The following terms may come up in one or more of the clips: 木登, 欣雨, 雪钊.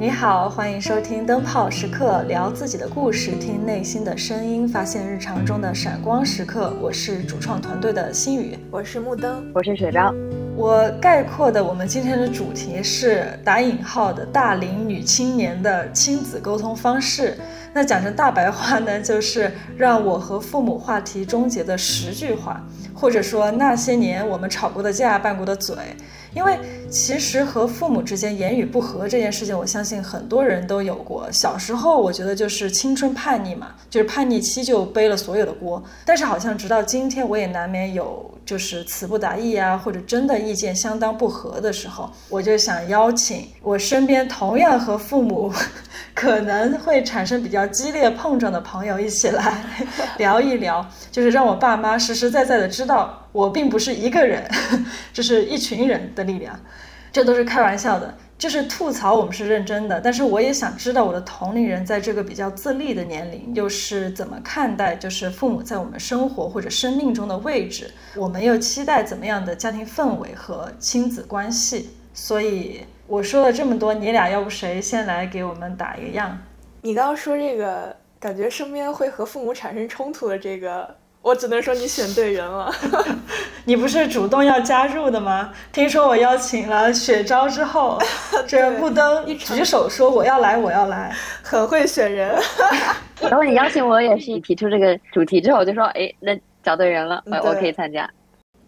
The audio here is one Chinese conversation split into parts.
你好，欢迎收听灯泡时刻，聊自己的故事，听内心的声音，发现日常中的闪光时刻。我是主创团队的欣雨，我是木灯，我是雪昭。我概括的我们今天的主题是打引号的大龄女青年的亲子沟通方式。那讲成大白话呢，就是让我和父母话题终结的10句话，或者说那些年我们吵过的架，拌过的嘴。因为其实和父母之间言语不合这件事情，我相信很多人都有过。小时候我觉得就是青春叛逆嘛，就是叛逆期就背了所有的锅，但是好像直到今天我也难免有就是词不达意啊，或者真的意见相当不合的时候。我就想邀请我身边同样和父母可能会产生比较激烈碰撞的朋友一起来聊一聊，就是让我爸妈实实在在的知道我并不是一个人，这是一群人的力量。这都是开玩笑的，就是吐槽我们是认真的，但是我也想知道我的同龄人在这个比较自立的年龄又是怎么看待就是父母在我们生活或者生命中的位置，我们又期待怎么样的家庭氛围和亲子关系。所以我说了这么多，你俩要不谁先来给我们打一个样。你刚刚说这个感觉身边会和父母产生冲突的这个，我只能说你选对人了。你不是主动要加入的吗？听说我邀请了雪昭之后，这木灯举手说我要来我要来，很会选人。然后你邀请我也是提出这个主题之后，我就说哎，那找对人了，我可以参加。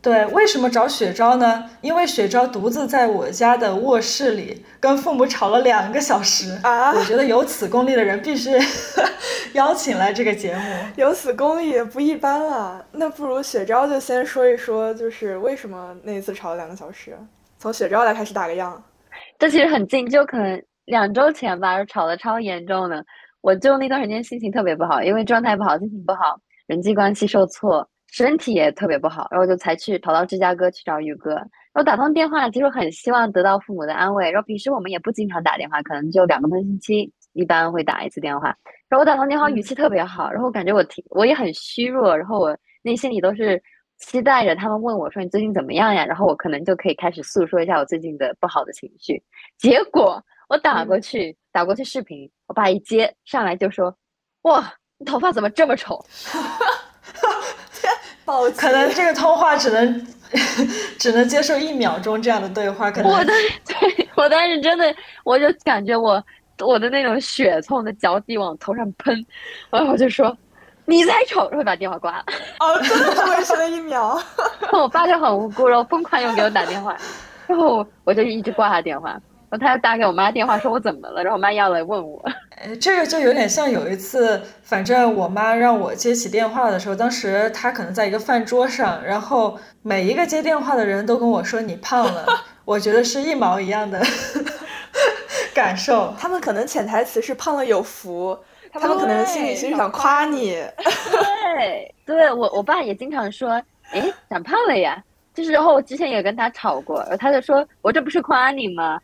对，为什么找雪昭呢？因为雪昭独自在我家的卧室里跟父母吵了2个小时啊！我觉得有此功力的人必须邀请来这个节目。有此功力也不一般了，那不如雪昭就先说一说，就是为什么那一次吵了2个小时？从雪昭来开始打个样。这其实很近，就可能2周前吧，吵得超严重的。我就那段时间心情特别不好，因为状态不好，心情不好，人际关系受挫。身体也特别不好，然后就才去逃到芝加哥去找宇哥。然后打通电话，其实很希望得到父母的安慰。然后平时我们也不经常打电话，可能就2个多星期一般会打一次电话。然后我打通电话语气特别好，然后感觉我也很虚弱，然后我内心里都是期待着他们问我说你最近怎么样呀，然后我可能就可以开始诉说一下我最近的不好的情绪。结果我打过去视频，我爸一接上来就说哇你头发怎么这么丑。可能这个通话只能接受1秒钟这样的对话。可能我当时真的，我就感觉我的那种血从我的脚底往头上喷，然后我就说你才丑，然后把电话挂了。哦，真的只维持了1秒。我爸就很无辜，然后疯狂又给我打电话，然后我就一直挂他电话。然后他又打给我妈电话说我怎么了，然后我妈要来问我。这个就有点像有一次，反正我妈让我接起电话的时候，当时她可能在一个饭桌上，然后每一个接电话的人都跟我说你胖了。我觉得是一毛一样的感受。他们可能潜台词是胖了有福，他们可能心里其实想夸你。对对，我爸也经常说哎长胖了呀，就是然后我之前也跟他吵过，他就说我这不是夸你吗？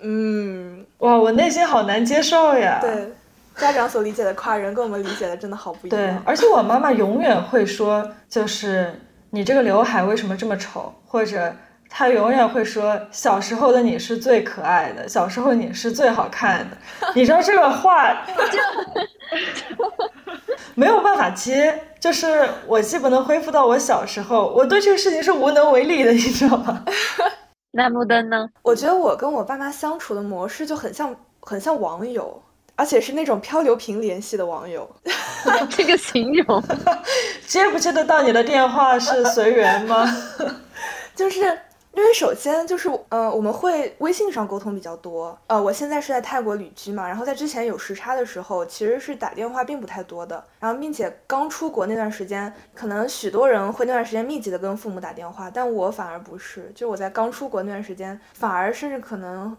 嗯，哇，我内心好难接受呀。对，家长所理解的夸人跟我们理解的真的好不一样。对，而且我妈妈永远会说就是你这个刘海为什么这么丑，或者她永远会说小时候的你是最可爱的，小时候你是最好看的。你知道这个话没有办法接，就是我既不能恢复到我小时候，我对这个事情是无能为力的，你知道吗？那木灯呢？我觉得我跟我爸妈相处的模式就很像网友，而且是那种漂流瓶联系的网友。这个形容接不接得到你的电话是随缘吗？就是因为首先就是我们会微信上沟通比较多。我现在是在泰国旅居嘛，然后在之前有时差的时候其实是打电话并不太多的。然后并且刚出国那段时间，可能许多人会那段时间密集的跟父母打电话，但我反而不是，就我在刚出国那段时间反而甚至可能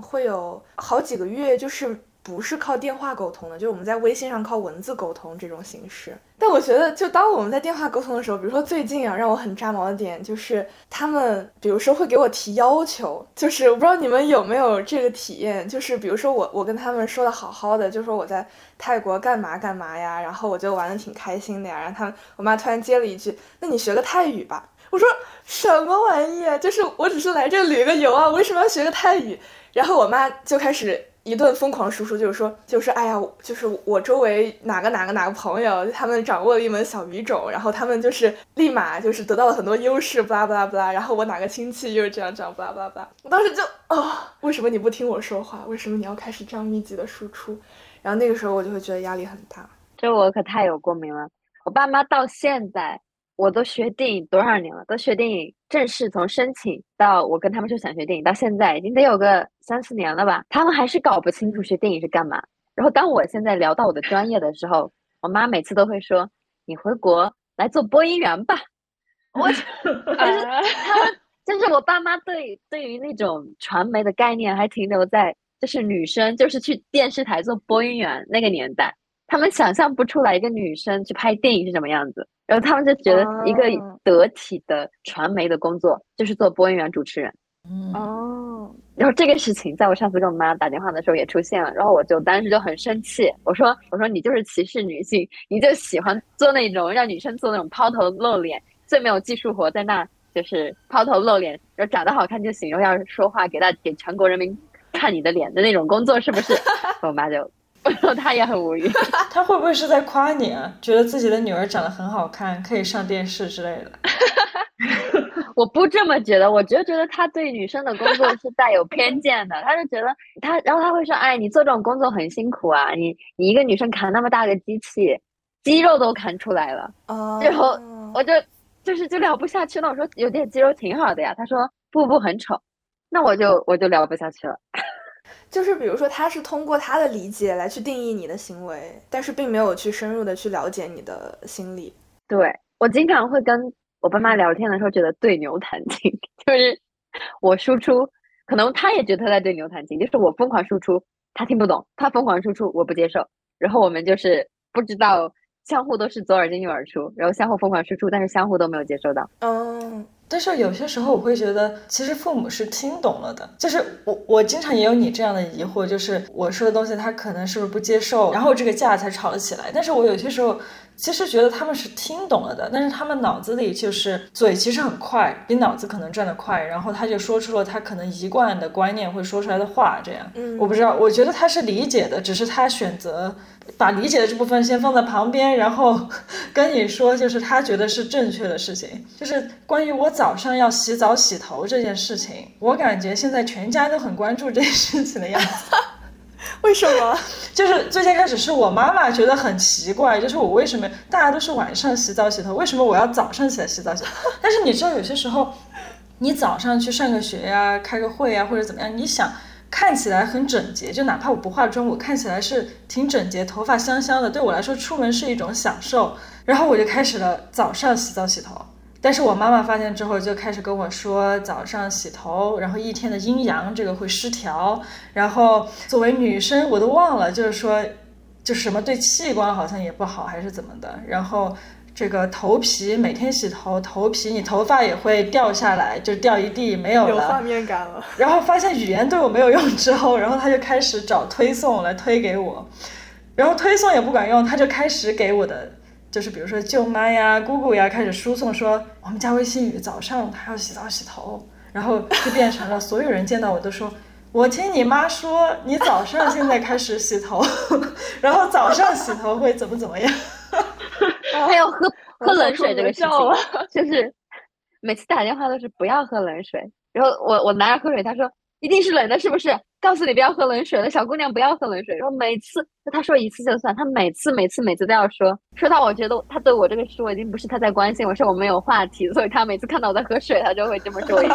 会有好几个月就是不是靠电话沟通的，就是我们在微信上靠文字沟通这种形式。但我觉得就当我们在电话沟通的时候，比如说最近啊让我很炸毛的点就是他们比如说会给我提要求，就是我不知道你们有没有这个体验，就是比如说我跟他们说的好好的，就说我在泰国干嘛干嘛呀，然后我就玩的挺开心的呀，然后我妈突然接了一句那你学个泰语吧。我说什么玩意啊，就是我只是来这旅个游啊，我为什么要学个泰语？然后我妈就开始一顿疯狂输出，就是哎呀，就是我周围哪个朋友，他们掌握了一门小语种，然后他们就是立马就是得到了很多优势，巴拉巴拉巴拉。然后我哪个亲戚又是这样，巴拉巴拉巴拉。我当时就为什么你不听我说话？为什么你要开始这样密集的输出？然后那个时候我就会觉得压力很大。这我可太有共鸣了。我爸妈到现在，我都学电影多少年了？都学电影，正式从申请到我跟他们说想学电影，到现在已经得有个3-4年了吧。他们还是搞不清楚学电影是干嘛。然后当我现在聊到我的专业的时候，我妈每次都会说：“你回国来做播音员吧。”就是我爸妈对于那种传媒的概念还停留在就是女生就是去电视台做播音员那个年代。他们想象不出来一个女生去拍电影是什么样子，然后他们就觉得一个得体的传媒的工作就是做播音员主持人。哦，然后这个事情在我上次跟我妈打电话的时候也出现了，然后我就当时就很生气，我说你就是歧视女性，你就喜欢做那种让女生做那种抛头露脸，最没有技术活在那就是抛头露脸，然后长得好看就行，然后要说话给全国人民看你的脸的那种工作是不是？我妈就。他也很无语。他会不会是在夸你啊？觉得自己的女儿长得很好看，可以上电视之类的？我不这么觉得，我觉得他对女生的工作是带有偏见的。他就觉得他，然后他会说：“哎，你做这种工作很辛苦啊，你一个女生扛那么大个机器，肌肉都扛出来了。”哦，然后我就聊不下去了。我说：“有点肌肉挺好的呀。”他说：“不，很丑。”那我就聊不下去了。就是比如说他是通过他的理解来去定义你的行为，但是并没有去深入的去了解你的心理。对，我经常会跟我爸妈聊天的时候觉得对牛弹琴，就是我输出可能他也觉得他在对牛弹琴，就是我疯狂输出他听不懂，他疯狂输出我不接受，然后我们就是不知道相互都是左耳进右耳出，然后相互疯狂输出但是相互都没有接受到。但是有些时候我会觉得其实父母是听懂了的，就是我经常也有你这样的疑惑，就是我说的东西他可能是不是不接受，然后这个架才吵了起来。但是我有些时候其实觉得他们是听懂了的，但是他们脑子里就是嘴其实很快，比脑子可能转得快，然后他就说出了他可能一贯的观念会说出来的话这样。我不知道，我觉得他是理解的，只是他选择把理解的这部分先放在旁边，然后跟你说就是他觉得是正确的事情。就是关于我早上要洗澡洗头这件事情，我感觉现在全家都很关注这件事情的样子。为什么？就是最先开始是我妈妈觉得很奇怪，就是我为什么大家都是晚上洗澡洗头，为什么我要早上起来洗澡洗头？但是你知道有些时候你早上去上个学呀、开个会呀或者怎么样，你想看起来很整洁，就哪怕我不化妆我看起来是挺整洁，头发香香的，对我来说出门是一种享受。然后我就开始了早上洗澡洗头，但是我妈妈发现之后就开始跟我说早上洗头然后一天的阴阳这个会失调，然后作为女生我都忘了，就是说就什么对器官好像也不好还是怎么的，然后这个头皮每天洗头，头皮你头发也会掉下来，就掉一地没有了，有画面感了。然后发现语言对我没有用之后，然后她就开始找推送来推给我，然后推送也不管用，她就开始给我的就是比如说舅妈呀姑姑呀开始输送说我们家微信语早上她要洗澡洗头，然后就变成了所有人见到我都说我听你妈说你早上现在开始洗头，然后早上洗头会怎么样。还有喝冷水这个事情，就是每次打电话都是不要喝冷水，然后我拿着喝水，他说一定是冷的是不是，告诉你不要喝冷水了，小姑娘不要喝冷水。然后每次他说一次就算，他每次都要说到我觉得他对我这个说已经不是他在关心我，是我没有话题，所以他每次看到我在喝水他就会这么说一句。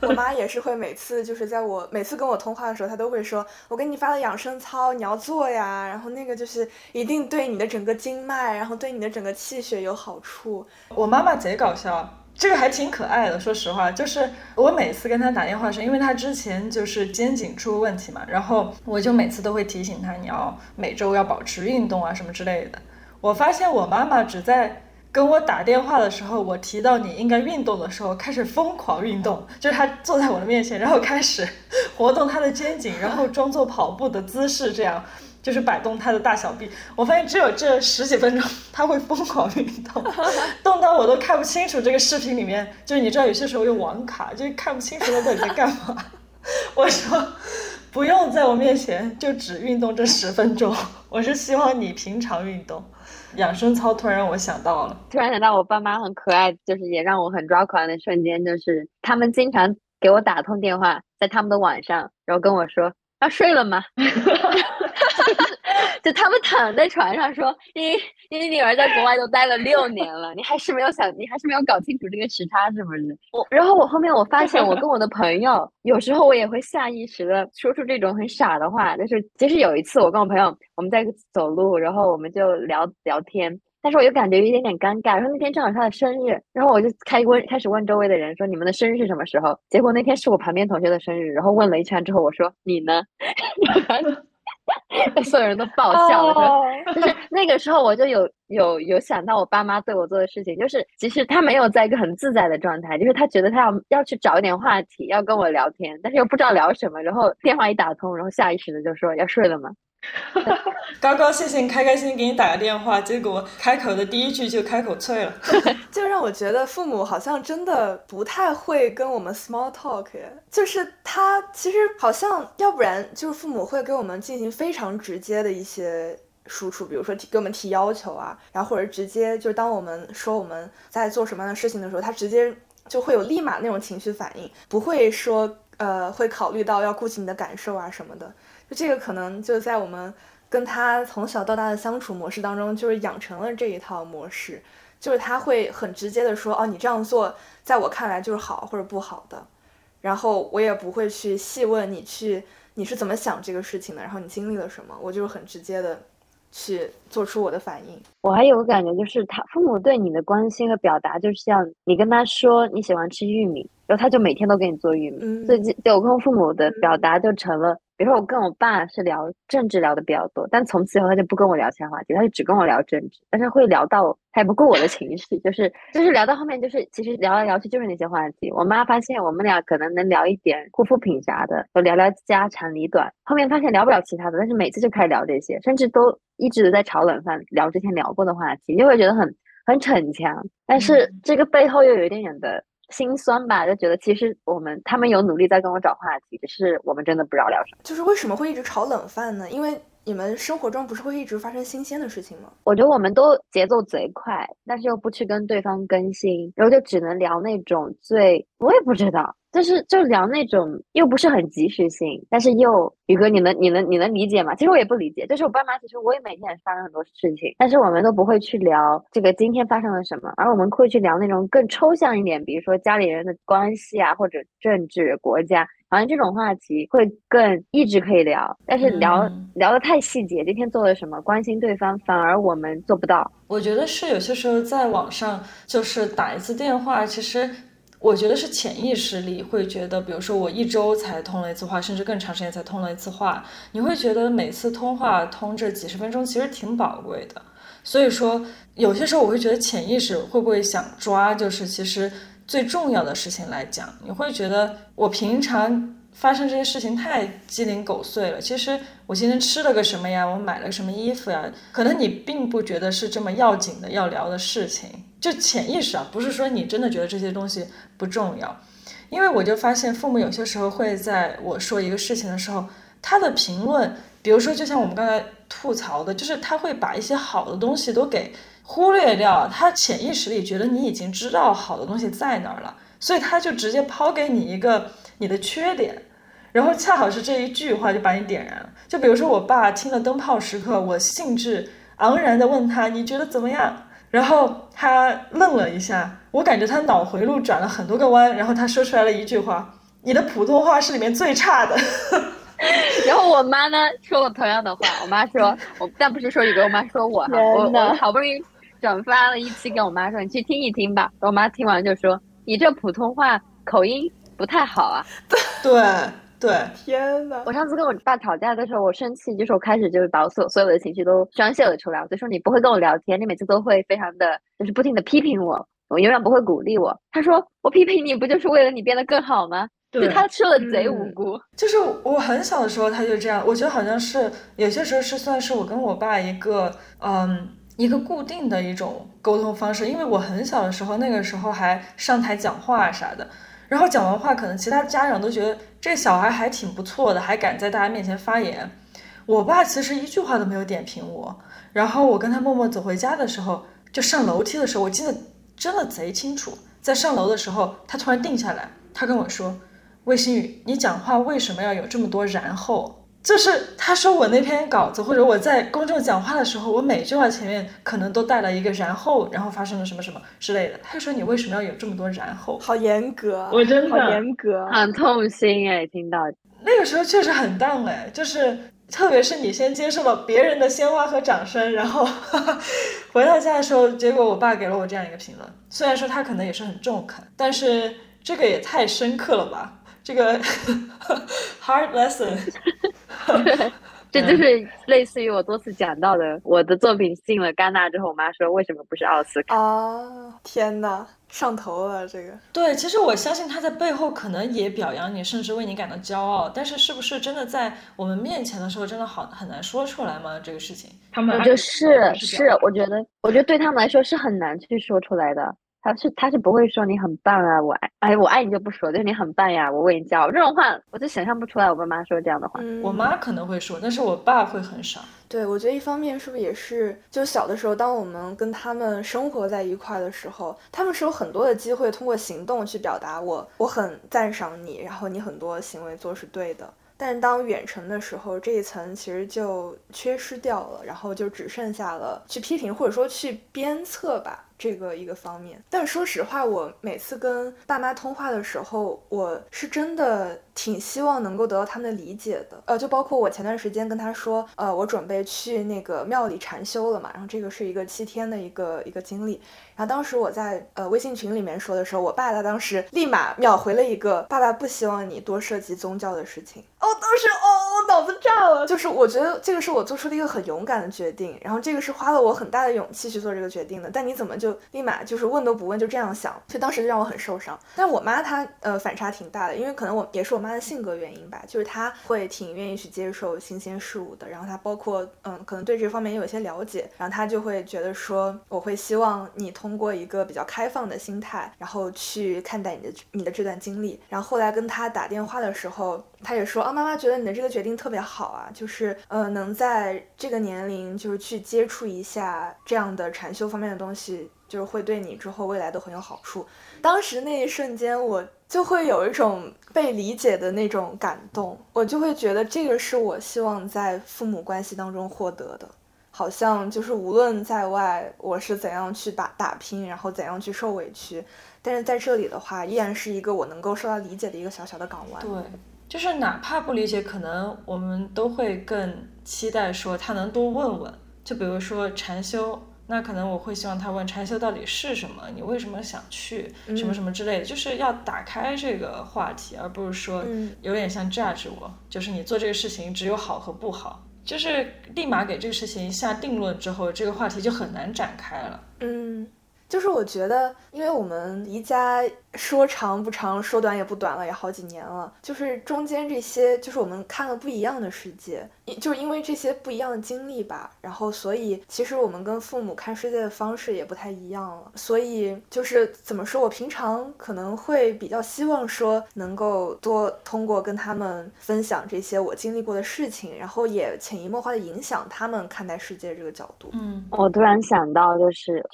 我妈也是会每次就是在我每次跟我通话的时候她都会说我给你发了养生操你要做呀，然后那个就是一定对你的整个经脉然后对你的整个气血有好处。我妈妈贼搞笑，这个还挺可爱的，说实话，就是我每次跟他打电话是因为他之前就是肩颈出问题嘛，然后我就每次都会提醒他你要每周要保持运动啊什么之类的。我发现我妈妈只在跟我打电话的时候，我提到你应该运动的时候开始疯狂运动，就是他坐在我的面前然后开始活动他的肩颈，然后装作跑步的姿势这样。就是摆动他的大小臂。我发现只有这十几分钟他会疯狂运动，动到我都看不清楚这个视频里面，就是你知道有些时候有网卡，就是看不清楚他到底在干嘛。我说不用在我面前就只运动这10分钟，我是希望你平常运动。养生操突然让我想到了，突然想到我爸妈很可爱，就是也让我很抓狂的瞬间，就是他们经常给我打通电话，在他们的晚上，然后跟我说要睡了吗？就他们躺在床上说，因为女儿在国外都待了6年了，你还是没有搞清楚这个时差是不是？然后我后面我发现，我跟我的朋友有时候我也会下意识的说出这种很傻的话，但是其实有一次我跟我朋友我们在走路，然后我们就聊聊天。但是我就感觉有一点点尴尬，然后那天正好是他的生日，然后我就开始问周围的人说你们的生日是什么时候，结果那天是我旁边同学的生日，然后问了一圈之后我说你呢？所有人都爆笑了、oh. 就是那个时候我就有想到我爸妈对我做的事情，就是其实他没有在一个很自在的状态，就是他觉得他要去找一点话题要跟我聊天，但是又不知道聊什么，然后电话一打通，然后下意识的就说要睡了吗？高高兴兴开开心心给你打个电话，结果开口的第一句就开口脆了。就让我觉得父母好像真的不太会跟我们 small talk， 就是他其实好像要不然就是父母会给我们进行非常直接的一些输出，比如说给我们提要求啊，然后或者直接就是当我们说我们在做什么样的事情的时候，他直接就会有立马那种情绪反应，不会说会考虑到要顾及你的感受啊什么的。就这个可能就在我们跟他从小到大的相处模式当中，就是养成了这一套模式，就是他会很直接的说，哦，你这样做在我看来就是好或者不好的，然后我也不会去细问你是怎么想这个事情的，然后你经历了什么，我就是很直接的去做出我的反应。我还有个感觉就是他父母对你的关心和表达，就像你跟他说你喜欢吃玉米，然后他就每天都给你做玉米、所以就我跟父母的表达就成了、比如说我跟我爸是聊政治聊的比较多，但从此以后他就不跟我聊其他话题，他就只跟我聊政治，但是会聊到他也不顾我的情绪，就是聊到后面就是其实聊来聊去就是那些话题。我妈发现我们俩可能能聊一点护肤品啥的，就聊聊家长里短，后面发现聊不了其他的，但是每次就开始聊这些，甚至都一直在炒冷饭，聊之前聊过的话题，就会觉得很逞强，但是这个背后又有一点点的心酸吧，就觉得其实他们有努力在跟我找话题，只是我们真的不知道聊什么。就是为什么会一直炒冷饭呢？因为你们生活中不是会一直发生新鲜的事情吗？我觉得我们都节奏贼快，但是又不去跟对方更新，然后就只能聊那种我也不知道，就是就聊那种又不是很及时性，但是又宇哥你能理解吗？其实我也不理解，就是我爸妈其实我也每天也发生很多事情，但是我们都不会去聊这个今天发生了什么，而我们会去聊那种更抽象一点，比如说家里人的关系啊，或者政治国家，好像这种话题会更一直可以聊，但是聊得太细节，今天做了什么，关心对方，反而我们做不到。我觉得是有些时候在网上就是打一次电话，其实我觉得是潜意识里会觉得，比如说我一周才通了一次话，甚至更长时间才通了一次话，你会觉得每次通话通这几十分钟其实挺宝贵的。所以说有些时候我会觉得潜意识会不会想抓就是其实最重要的事情来讲，你会觉得我平常发生这些事情太鸡零狗碎了，其实我今天吃了个什么呀，我买了个什么衣服呀，可能你并不觉得是这么要紧的要聊的事情，就潜意识啊，不是说你真的觉得这些东西不重要。因为我就发现父母有些时候会在我说一个事情的时候，他的评论，比如说就像我们刚才吐槽的，就是他会把一些好的东西都给忽略掉，他潜意识里觉得你已经知道好的东西在哪儿了，所以他就直接抛给你一个你的缺点，然后恰好是这一句话就把你点燃了。就比如说我爸听了灯泡时刻，我兴致盎然地问他你觉得怎么样，然后他愣了一下，我感觉他脑回路转了很多个弯，然后他说出来了一句话，你的普通话是里面最差的。然后我妈呢说我同样的话，我妈说但不是说宇哥，我妈说我好不容易转发了一期给我妈说你去听一听吧，我妈听完就说你这普通话口音不太好啊。对，天哪！我上次跟我爸吵架的时候，我生气，就是我开始就是把我所有的情绪都宣泄了出来，我就说你不会跟我聊天，你每次都会非常的就是不停的批评我，我永远不会鼓励我。他说我批评你不就是为了你变得更好吗？对，就他吃了贼无辜、就是我很小的时候他就这样，我觉得好像是有些时候是算是我跟我爸一个固定的一种沟通方式，因为我很小的时候那个时候还上台讲话啥的，然后讲完话可能其他家长都觉得这小孩还挺不错的，还敢在大家面前发言。我爸其实一句话都没有点评我，然后我跟他默默走回家的时候，就上楼梯的时候，我记得真的贼清楚，在上楼的时候他突然定下来，他跟我说，魏欣雨，你讲话为什么要有这么多然后？就是他说我那篇稿子或者我在公众讲话的时候，我每句话前面可能都带了一个然后发生了什么什么之类的，他说你为什么要有这么多然后？好严格，我真的好严格，很痛心哎，听到那个时候确实很荡哎，就是特别是你先接受了别人的鲜花和掌声，然后回到家的时候，结果我爸给了我这样一个评论，虽然说他可能也是很中肯，但是这个也太深刻了吧，这个 hard lesson 对，这就是类似于我多次讲到的，我的作品进了戛纳之后，我妈说为什么不是奥斯卡啊？天哪，上头了这个。对，其实我相信他在背后可能也表扬你，甚至为你感到骄傲，但是是不是真的在我们面前的时候真的好很难说出来吗？这个事情他们是我觉得对他们来说是很难去说出来的，他是不会说你很棒啊，我爱你就不说，就是你很棒呀，我为你骄傲这种话，我就想象不出来我爸妈说这样的话。我妈可能会说，但是我爸会很少。对，我觉得一方面是不是也是，就小的时候，当我们跟他们生活在一块的时候，他们是有很多的机会通过行动去表达我很赞赏你，然后你很多行为做是对的。但是当远程的时候，这一层其实就缺失掉了，然后就只剩下了去批评或者说去鞭策吧，这个一个方面。但说实话，我每次跟爸妈通话的时候，我是真的挺希望能够得到他们的理解的。就包括我前段时间跟他说，我准备去那个庙里禅修了嘛，然后这个是一个7天的一个经历。然后当时我在微信群里面说的时候，我爸他当时立马秒回了一个，爸爸不希望你多涉及宗教的事情。哦，当时脑子炸了，就是我觉得这个是我做出的一个很勇敢的决定，然后这个是花了我很大的勇气去做这个决定的，但你怎么就立马就是问都不问就这样想，所以当时就让我很受伤。但我妈她反差挺大的，因为可能也是我妈的性格原因吧，就是她会挺愿意去接受新鲜事物的，然后她包括可能对这方面也有些了解，然后她就会觉得说，我会希望你通过一个比较开放的心态，然后去看待你的这段经历。然后后来跟她打电话的时候，她也说啊，妈妈觉得你的这个决定特别好啊，就是能在这个年龄就是去接触一下这样的禅修方面的东西，就是会对你之后未来都很有好处。当时那一瞬间，我就会有一种被理解的那种感动，我就会觉得这个是我希望在父母关系当中获得的。好像就是无论在外我是怎样去打拼，然后怎样去受委屈，但是在这里的话，依然是一个我能够受到理解的一个小小的港湾。对，就是哪怕不理解，可能我们都会更期待说他能多问问。就比如说禅修，那可能我会希望他问禅修到底是什么，你为什么想去什么什么之类的，就是要打开这个话题，而不是说有点像 judge 我，就是你做这个事情只有好和不好，就是立马给这个事情下定论之后，这个话题就很难展开了。就是我觉得，因为我们离家说长不长，说短也不短了，也好几年了，就是中间这些，就是我们看了不一样的世界，就是因为这些不一样的经历吧，然后所以其实我们跟父母看世界的方式也不太一样了。所以就是怎么说，我平常可能会比较希望说能够多通过跟他们分享这些我经历过的事情，然后也潜移默化的影响他们看待世界这个角度。我突然想到，就是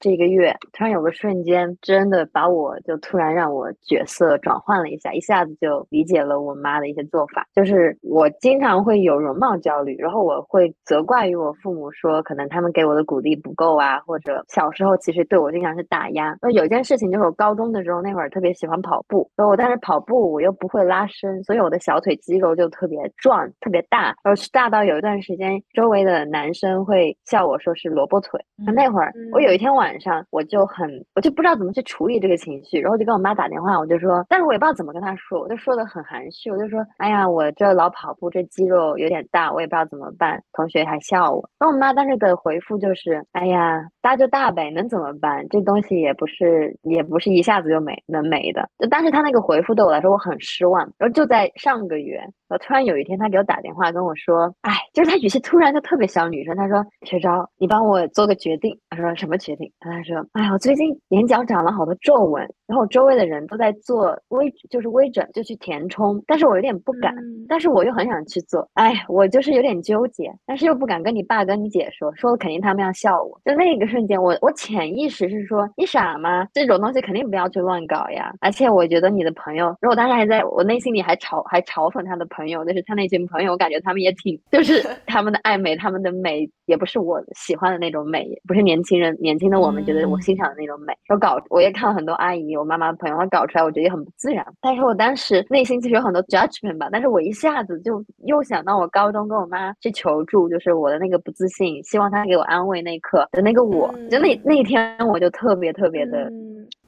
这个月突然有个瞬间，真的把我就突然让我角色转换了一下，一下子就理解了我妈的一些做法。就是我经常会有容貌焦虑，然后我会责怪于我父母，说可能他们给我的鼓励不够啊，或者小时候其实对我经常是打压。有一件事情就是我高中的时候，那会儿特别喜欢跑步，然后我但是跑步我又不会拉伸，所以我的小腿肌肉就特别壮特别大，然后大到有一段时间周围的男生会笑我说是萝卜腿。那会儿我有一天晚上我就不知道怎么去处理这个情绪，后就跟我妈打电话，我就说，但是我也不知道怎么跟她说，我就说的很含蓄，我就说，哎呀，我这老跑步，这肌肉有点大，我也不知道怎么办。同学还笑我，然后我妈当时的回复就是，哎呀，大就大呗，能怎么办？这东西也不是一下子就没的。就当时她那个回复对我来说，我很失望。然后就在上个月，我突然有一天她给我打电话跟我说，哎，就是她语气突然就特别小女生，她说，雪钊，你帮我做个决定。我说什么决定？她说，哎呀，我最近眼角长了好多皱纹，然后周围的人都在做微整，就去填充，但是我有点不敢，但是我又很想去做，哎，我就是有点纠结，但是又不敢跟你爸跟你姐说肯定他们要笑我。就那个瞬间，我潜意识是说，你傻吗？这种东西肯定不要去乱搞呀。而且我觉得你的朋友，然后我当时还在我内心里还嘲讽他的朋友，就是他那群朋友，我感觉他们也挺，就是他们的爱美，他们的美也不是我喜欢的那种美，不是年轻的我们觉得我欣赏的那种美。我也看了很多阿姨，我妈妈的朋友她搞出来，我觉得也很不自然。但是我当时内心其实有很多 judgment 吧，但是我一下子就又想到我高中跟我妈去求助，就是我的那个不自信，希望她给我安慰那一刻的那个我，就那一天我就特别特别的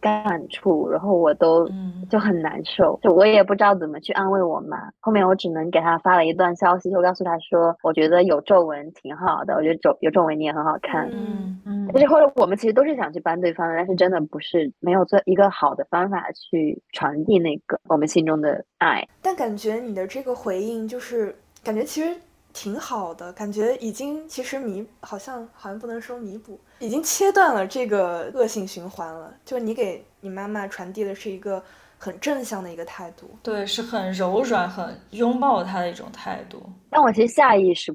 感触，然后我都就很难受，就我也不知道怎么去安慰我妈。后面我只能给她发了一段消息，就告诉她说，我觉得有皱纹挺好的，我觉得有皱纹你也很好看。但是后来我们其实都是想去帮对方的，但是真的不是没有一个好的方法去传递那个我们心中的爱。但感觉你的这个回应就是感觉其实挺好的，感觉已经其实好像不能说弥补，已经切断了这个恶性循环了。就你给你妈妈传递的是一个很正向的一个态度，对，是很柔软很拥抱她的一种态度。但我其实下意识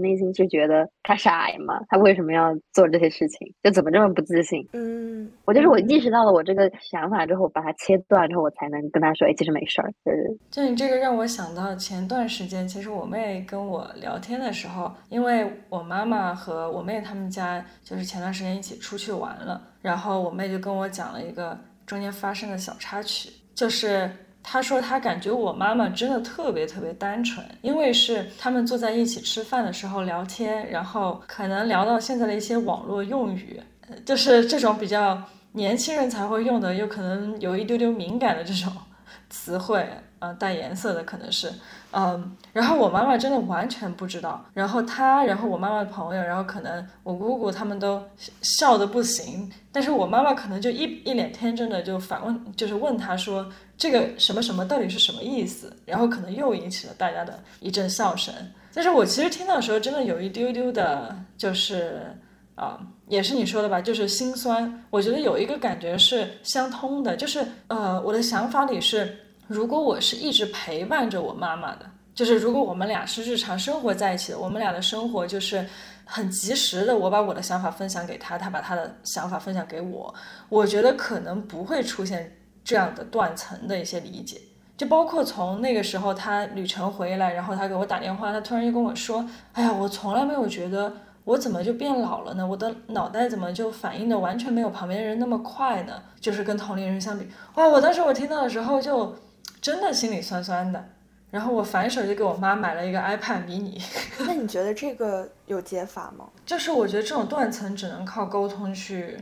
内心就觉得她傻嘛，她为什么要做这些事情，就怎么这么不自信。我就是我意识到了我这个想法之后，把它切断之后，我才能跟她说，哎，其实没事儿。就你这个让我想到前段时间，其实我妹跟我聊天的时候，因为我妈妈和我妹他们家就是前段时间一起出去玩了，然后我妹就跟我讲了一个中间发生的小插曲，就是他说他感觉我妈妈真的特别特别单纯，因为是他们坐在一起吃饭的时候聊天，然后可能聊到现在的一些网络用语，就是这种比较年轻人才会用的，有可能有一丢丢敏感的这种词汇，带颜色的可能是，然后我妈妈真的完全不知道，然后我妈妈的朋友，然后可能我姑姑他们都笑得不行，但是我妈妈可能就一脸天真的就反问，就是问她说这个什么什么到底是什么意思，然后可能又引起了大家的一阵笑声。但是我其实听到的时候真的有一丢丢的，就是也是你说的吧，就是心酸。我觉得有一个感觉是相通的，就是我的想法里是，如果我是一直陪伴着我妈妈的，就是如果我们俩是日常生活在一起的，我们俩的生活就是很及时的，我把我的想法分享给她，她把她的想法分享给我，我觉得可能不会出现这样的断层的一些理解。就包括从那个时候她旅程回来，然后她给我打电话，她突然就跟我说，哎呀，我从来没有觉得我怎么就变老了呢？我的脑袋怎么就反应的完全没有旁边人那么快呢？就是跟同龄人相比，哇！我当时我听到的时候就真的心里酸酸的。然后我反手就给我妈买了一个 iPad mini。那你觉得这个有解法吗？就是我觉得这种断层只能靠沟通去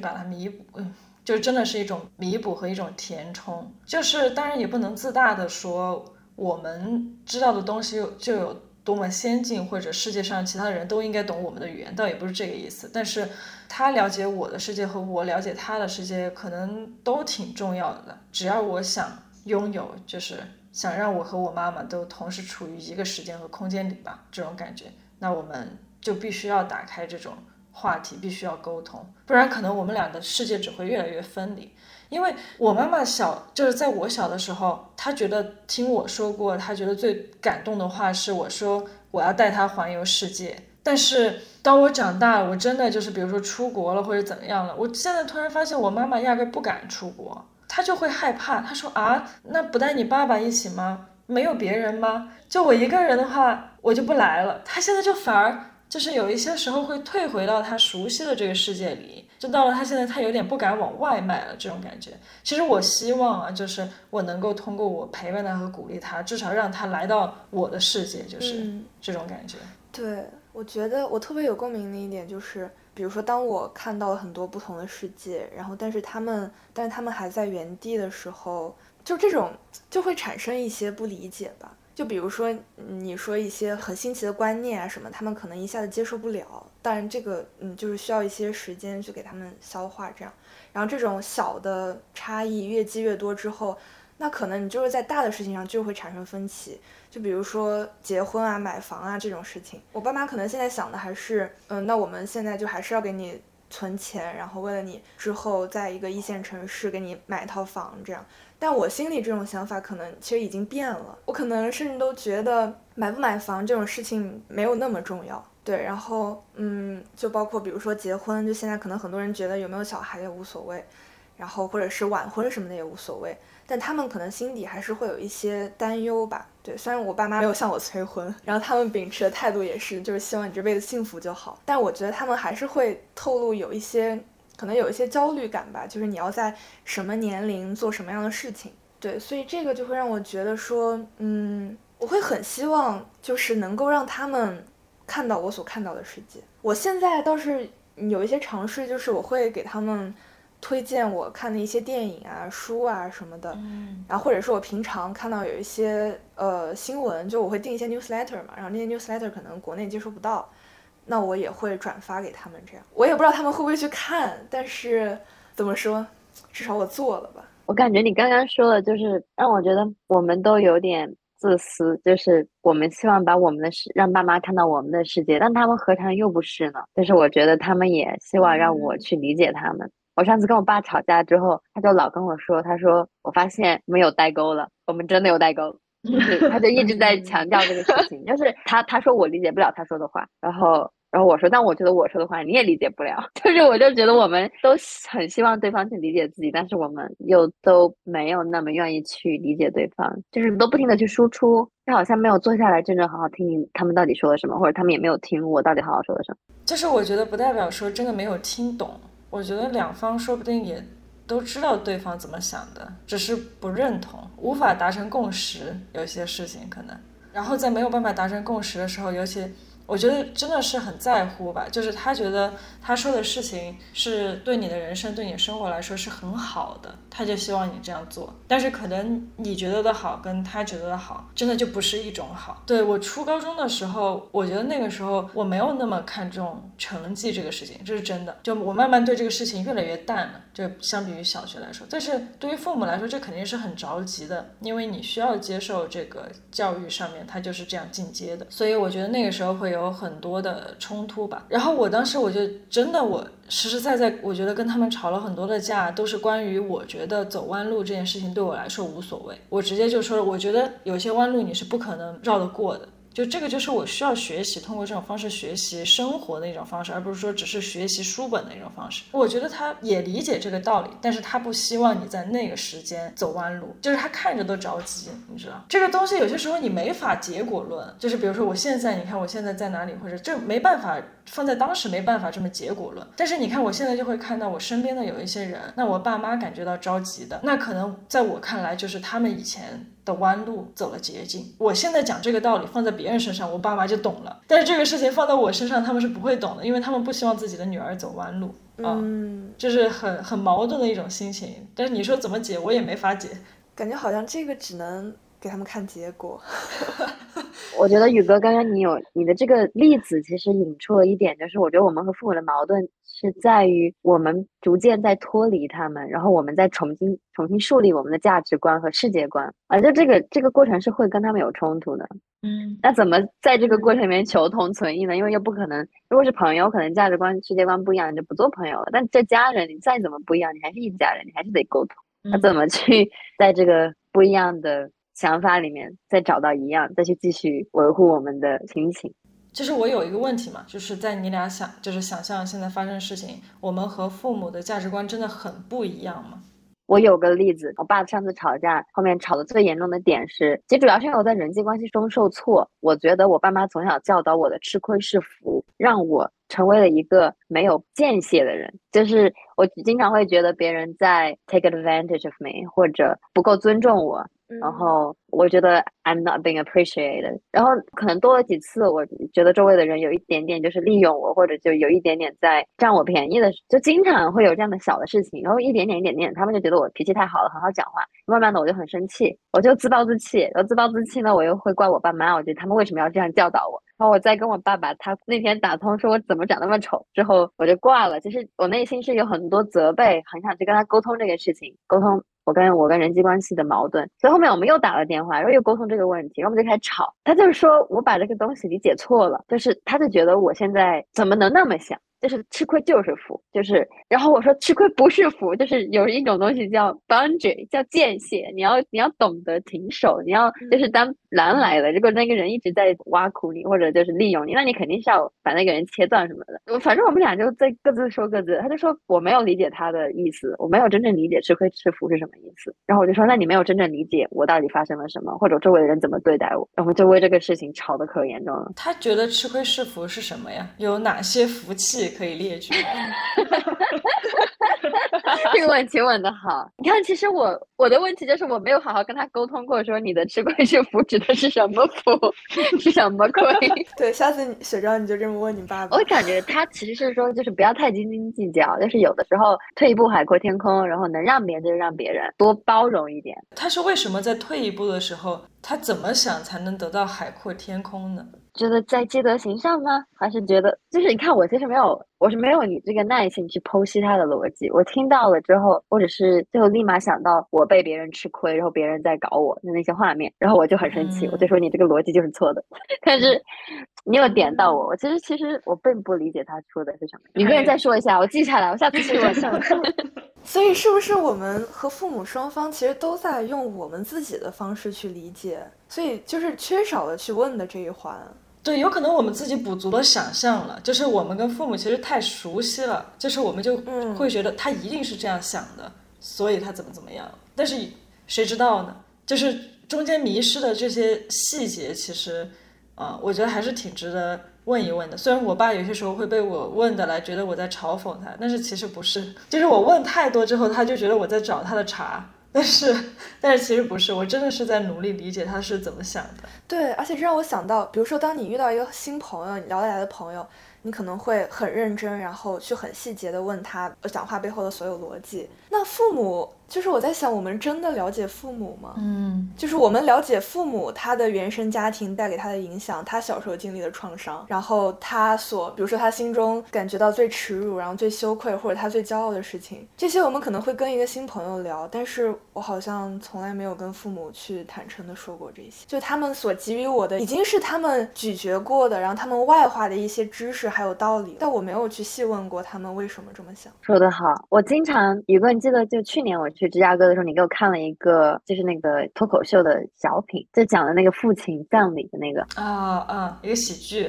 把它弥补，就真的是一种弥补和一种填充。就是当然也不能自大的说我们知道的东西就有多么先进，或者世界上其他人都应该懂我们的语言，倒也不是这个意思。但是他了解我的世界和我了解他的世界可能都挺重要的，只要我想拥有，就是想让我和我妈妈都同时处于一个时间和空间里吧，这种感觉，那我们就必须要打开这种话题，必须要沟通，不然可能我们俩的世界只会越来越分离。因为我妈妈就是在我小的时候，她觉得听我说过，她觉得最感动的话是我说我要带她环游世界。但是当我长大了，我真的就是比如说出国了或者怎么样了，我现在突然发现我妈妈压根不敢出国，她就会害怕，她说啊，那不带你爸爸一起吗？没有别人吗？就我一个人的话我就不来了。她现在就反而就是有一些时候会退回到他熟悉的这个世界里，就到了他现在他有点不敢往外迈了这种感觉。其实我希望就是我能够通过我陪伴他和鼓励他，至少让他来到我的世界，就是这种感觉。对，我觉得我特别有共鸣的一点就是比如说当我看到了很多不同的世界，然后但是他们还在原地的时候，就这种就会产生一些不理解吧。就比如说你说一些很新奇的观念啊什么，他们可能一下子接受不了，当然这个就是需要一些时间去给他们消化这样。然后这种小的差异越积越多之后，那可能你就是在大的事情上就会产生分歧，就比如说结婚啊买房啊这种事情，我爸妈可能现在想的还是那我们现在就还是要给你存钱，然后为了你之后在一个一线城市给你买一套房这样。但我心里这种想法可能其实已经变了，我可能甚至都觉得买不买房这种事情没有那么重要。对，然后就包括比如说结婚，就现在可能很多人觉得有没有小孩也无所谓，然后或者是晚婚什么的也无所谓，但他们可能心底还是会有一些担忧吧。对，虽然我爸妈没有向我催婚，然后他们秉持的态度也是就是希望你这辈子幸福就好，但我觉得他们还是会透露有一些可能有一些焦虑感吧，就是你要在什么年龄做什么样的事情。对，所以这个就会让我觉得说我会很希望就是能够让他们看到我所看到的世界。我现在倒是有一些尝试，就是我会给他们推荐我看的一些电影啊书啊什么的，然后或者是我平常看到有一些新闻，就我会订一些 newsletter 嘛，然后那些 newsletter 可能国内接收不到，那我也会转发给他们这样。我也不知道他们会不会去看，但是怎么说至少我做了吧。我感觉你刚刚说的就是让我觉得我们都有点自私，就是我们希望把我们的世让爸妈看到我们的世界，但他们何尝又不是呢？就是我觉得他们也希望让我去理解他们。我上次跟我爸吵架之后，他就老跟我说，他说我发现我们有代沟了，我们真的有代沟。他就一直在强调这个事情，就是他说我理解不了他说的话，然后我说但我觉得我说的话你也理解不了，就是我就觉得我们都很希望对方去理解自己，但是我们又都没有那么愿意去理解对方，就是都不停的去输出，但好像没有坐下来真正好好听他们到底说了什么，或者他们也没有听我到底好好说了什么。就是我觉得不代表说真的没有听懂，我觉得两方说不定也都知道对方怎么想的，只是不认同，无法达成共识，有些事情可能。然后在没有办法达成共识的时候，尤其我觉得真的是很在乎吧，就是他觉得他说的事情是对你的人生对你的生活来说是很好的，他就希望你这样做，但是可能你觉得的好跟他觉得的好真的就不是一种好。对，我初高中的时候，我觉得那个时候我没有那么看重成绩这个事情，这是真的，就我慢慢对这个事情越来越淡了，就相比于小学来说。但是对于父母来说这肯定是很着急的，因为你需要接受这个教育上面他就是这样进阶的，所以我觉得那个时候会有很多的冲突吧。然后我当时我就真的我实实在在我觉得跟他们吵了很多的架，都是关于我觉得走弯路这件事情对我来说无所谓，我直接就说了，我觉得有些弯路你是不可能绕得过的，就这个就是我需要学习通过这种方式学习生活的一种方式，而不是说只是学习书本的一种方式。我觉得他也理解这个道理，但是他不希望你在那个时间走弯路，就是他看着都着急，你知道这个东西有些时候你没法结果论，就是比如说我现在你看我现在在哪里，或者这没办法放在当时没办法这么结果论。但是你看我现在就会看到我身边的有一些人，那我爸妈感觉到着急的，那可能在我看来就是他们以前的弯路走了捷径，我现在讲这个道理放在别人身上我爸妈就懂了，但是这个事情放到我身上他们是不会懂的，因为他们不希望自己的女儿走弯路这是很矛盾的一种心情，但是你说怎么解我也没法解，感觉好像这个只能给他们看结果。我觉得宇哥刚刚你的这个例子其实引出了一点，就是我觉得我们和父母的矛盾是在于我们逐渐在脱离他们，然后我们在重新树立我们的价值观和世界观，而且这个过程是会跟他们有冲突的。那怎么在这个过程里面求同存异呢？因为又不可能，如果是朋友可能价值观世界观不一样你就不做朋友了，但这家人你再怎么不一样你还是一家人，你还是得沟通。那怎么去在这个不一样的想法里面再找到一样，再去继续维护我们的亲情。就是我有一个问题嘛，就是在你俩想象现在发生的事情，我们和父母的价值观真的很不一样吗？我有个例子，我爸上次吵架后面吵得最严重的点是，其实主要是因为我在人际关系中受挫，我觉得我爸妈从小教导我的吃亏是福，让我成为了一个没有间歇的人。就是我经常会觉得别人在 take advantage of me 或者不够尊重我，然后我觉得 I'm not being appreciated， 然后可能多了几次我觉得周围的人有一点点就是利用我，或者就有一点点在占我便宜的，就经常会有这样的小的事情，然后一点点他们就觉得我脾气太好了，很好讲话，慢慢的我就很生气，我就自暴自弃，然后自暴自弃呢我又会怪我爸妈，我觉得他们为什么要这样教导我，然后我再跟我爸爸他那天打通说我怎么长那么丑之后我就挂了。就是我内心是有很多责备，很想去跟他沟通这个事情，沟通我跟人际关系的矛盾。所以后面我们又打了电话，然后又沟通这个问题，然后我们就开始吵。他就是说我把这个东西理解错了，就是他就觉得我现在怎么能那么想，就是吃亏就是福，就是然后我说吃亏不是福，就是有一种东西叫 boundary， 叫界限，你要懂得停手，你要就是当狼来了，如果那个人一直在挖苦你或者就是利用你，那你肯定是要把那个人切断什么的。反正我们俩就在各自说各自，他就说我没有理解他的意思，我没有真正理解吃亏是福是什么意思，然后我就说那你没有真正理解我到底发生了什么，或者周围的人怎么对待我，然后就为这个事情吵得可严重了。他觉得吃亏是福是什么呀？有哪些福气可以列举？这个问题问得好。你看其实我的问题就是我没有好好跟他沟通过，说你的吃亏是福指的是什么福，是什么亏。对，下次雪钊你就这么问你爸爸。我感觉他其实是说就是不要太斤斤计较，就是有的时候退一步海阔天空，然后能让别人就让别人，多包容一点。他是为什么在退一步的时候他怎么想才能得到海阔天空呢？觉得在积德行善吗？还是觉得就是你看我其实没有，我是没有你这个耐心去剖析他的逻辑，我听到了之后我只是就立马想到我被别人吃亏，然后别人在搞我的那些画面，然后我就很生气，我就说你这个逻辑就是错的。但是你有点到我，我其实我并不理解他说的是什么。你跟人再说一下，我记下来，我下次去问。所以是不是我们和父母双方其实都在用我们自己的方式去理解，所以就是缺少了去问的这一环。对，有可能我们自己补足了想象了，就是我们跟父母其实太熟悉了，就是我们就会觉得他一定是这样想的，所以他怎么样，但是谁知道呢，就是中间迷失的这些细节其实我觉得还是挺值得问一问的。虽然我爸有些时候会被我问的来觉得我在嘲讽他，但是其实不是，就是我问太多之后他就觉得我在找他的茬，但是其实不是，我真的是在努力理解他是怎么想的。对，而且这让我想到，比如说当你遇到一个新朋友，你聊得来的朋友，你可能会很认真，然后去很细节的问他讲话背后的所有逻辑。那父母，就是我在想我们真的了解父母吗？就是我们了解父母他的原生家庭带给他的影响，他小时候经历的创伤，然后他比如说他心中感觉到最耻辱，然后最羞愧，或者他最骄傲的事情，这些我们可能会跟一个新朋友聊，但是我好像从来没有跟父母去坦诚的说过这些，就他们所给予我的已经是他们咀嚼过的，然后他们外化的一些知识还有道理，但我没有去细问过他们为什么这么想。说得好。我经常有个，你记得就去年我去芝加哥的时候你给我看了一个就是那个脱口秀的小品，就讲的那个父亲葬礼的那个一个喜剧。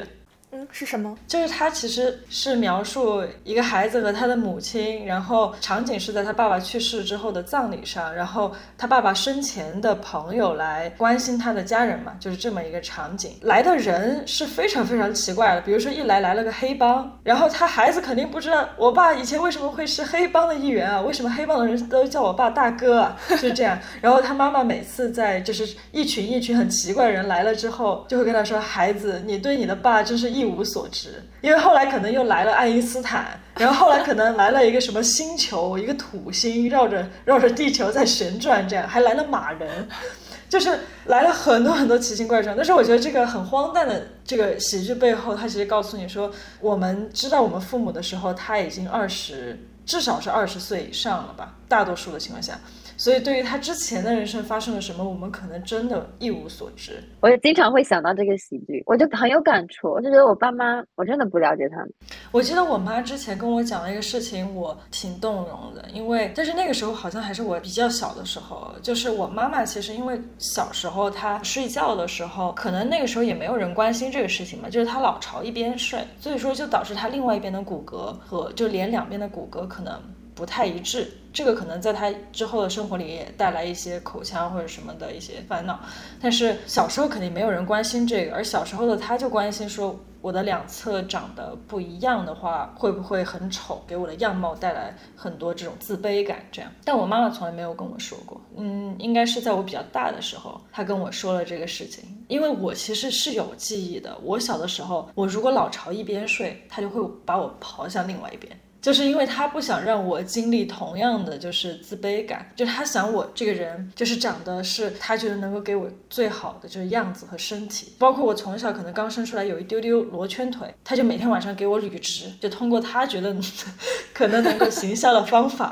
是什么？就是他其实是描述一个孩子和他的母亲，然后场景是在他爸爸去世之后的葬礼上，然后他爸爸生前的朋友来关心他的家人嘛，就是这么一个场景。来的人是非常非常奇怪的，比如说来了个黑帮，然后他孩子肯定不知道我爸以前为什么会是黑帮的一员啊，为什么黑帮的人都叫我爸大哥啊，就是这样。然后他妈妈每次在就是一群很奇怪的人来了之后，就会跟他说，孩子，你对你的爸真是一无所知，因为后来可能又来了爱因斯坦，然后后来可能来了一个什么星球，一个土星绕着地球在旋转，这样还来了马人，就是来了很多很多奇形怪状。但是我觉得这个很荒诞的这个喜剧背后，它其实告诉你说，我们知道我们父母的时候，他已经至少是20岁以上了吧，大多数的情况下。所以对于他之前的人生发生了什么，我们可能真的一无所知。我也经常会想到这个喜剧，我就很有感触，我就觉得我爸妈我真的不了解他们。我记得我妈之前跟我讲了一个事情，我挺动容的，因为但是那个时候好像还是我比较小的时候，就是我妈妈其实因为小时候她睡觉的时候，可能那个时候也没有人关心这个事情嘛，就是她老朝一边睡，所以说就导致她另外一边的骨骼和就连两边的骨骼可能不太一致，这个可能在他之后的生活里也带来一些口腔或者什么的一些烦恼，但是小时候肯定没有人关心这个，而小时候的他就关心说我的两侧长得不一样的话会不会很丑，给我的样貌带来很多这种自卑感这样。但我妈妈从来没有跟我说过，应该是在我比较大的时候她跟我说了这个事情，因为我其实是有记忆的，我小的时候我如果老朝一边睡，她就会把我刨向另外一边，就是因为他不想让我经历同样的就是自卑感，就是他想我这个人就是长得是他觉得能够给我最好的就是样子和身体，包括我从小可能刚生出来有一丢丢罗圈腿，他就每天晚上给我捋直，就通过他觉得可能能够行销的方法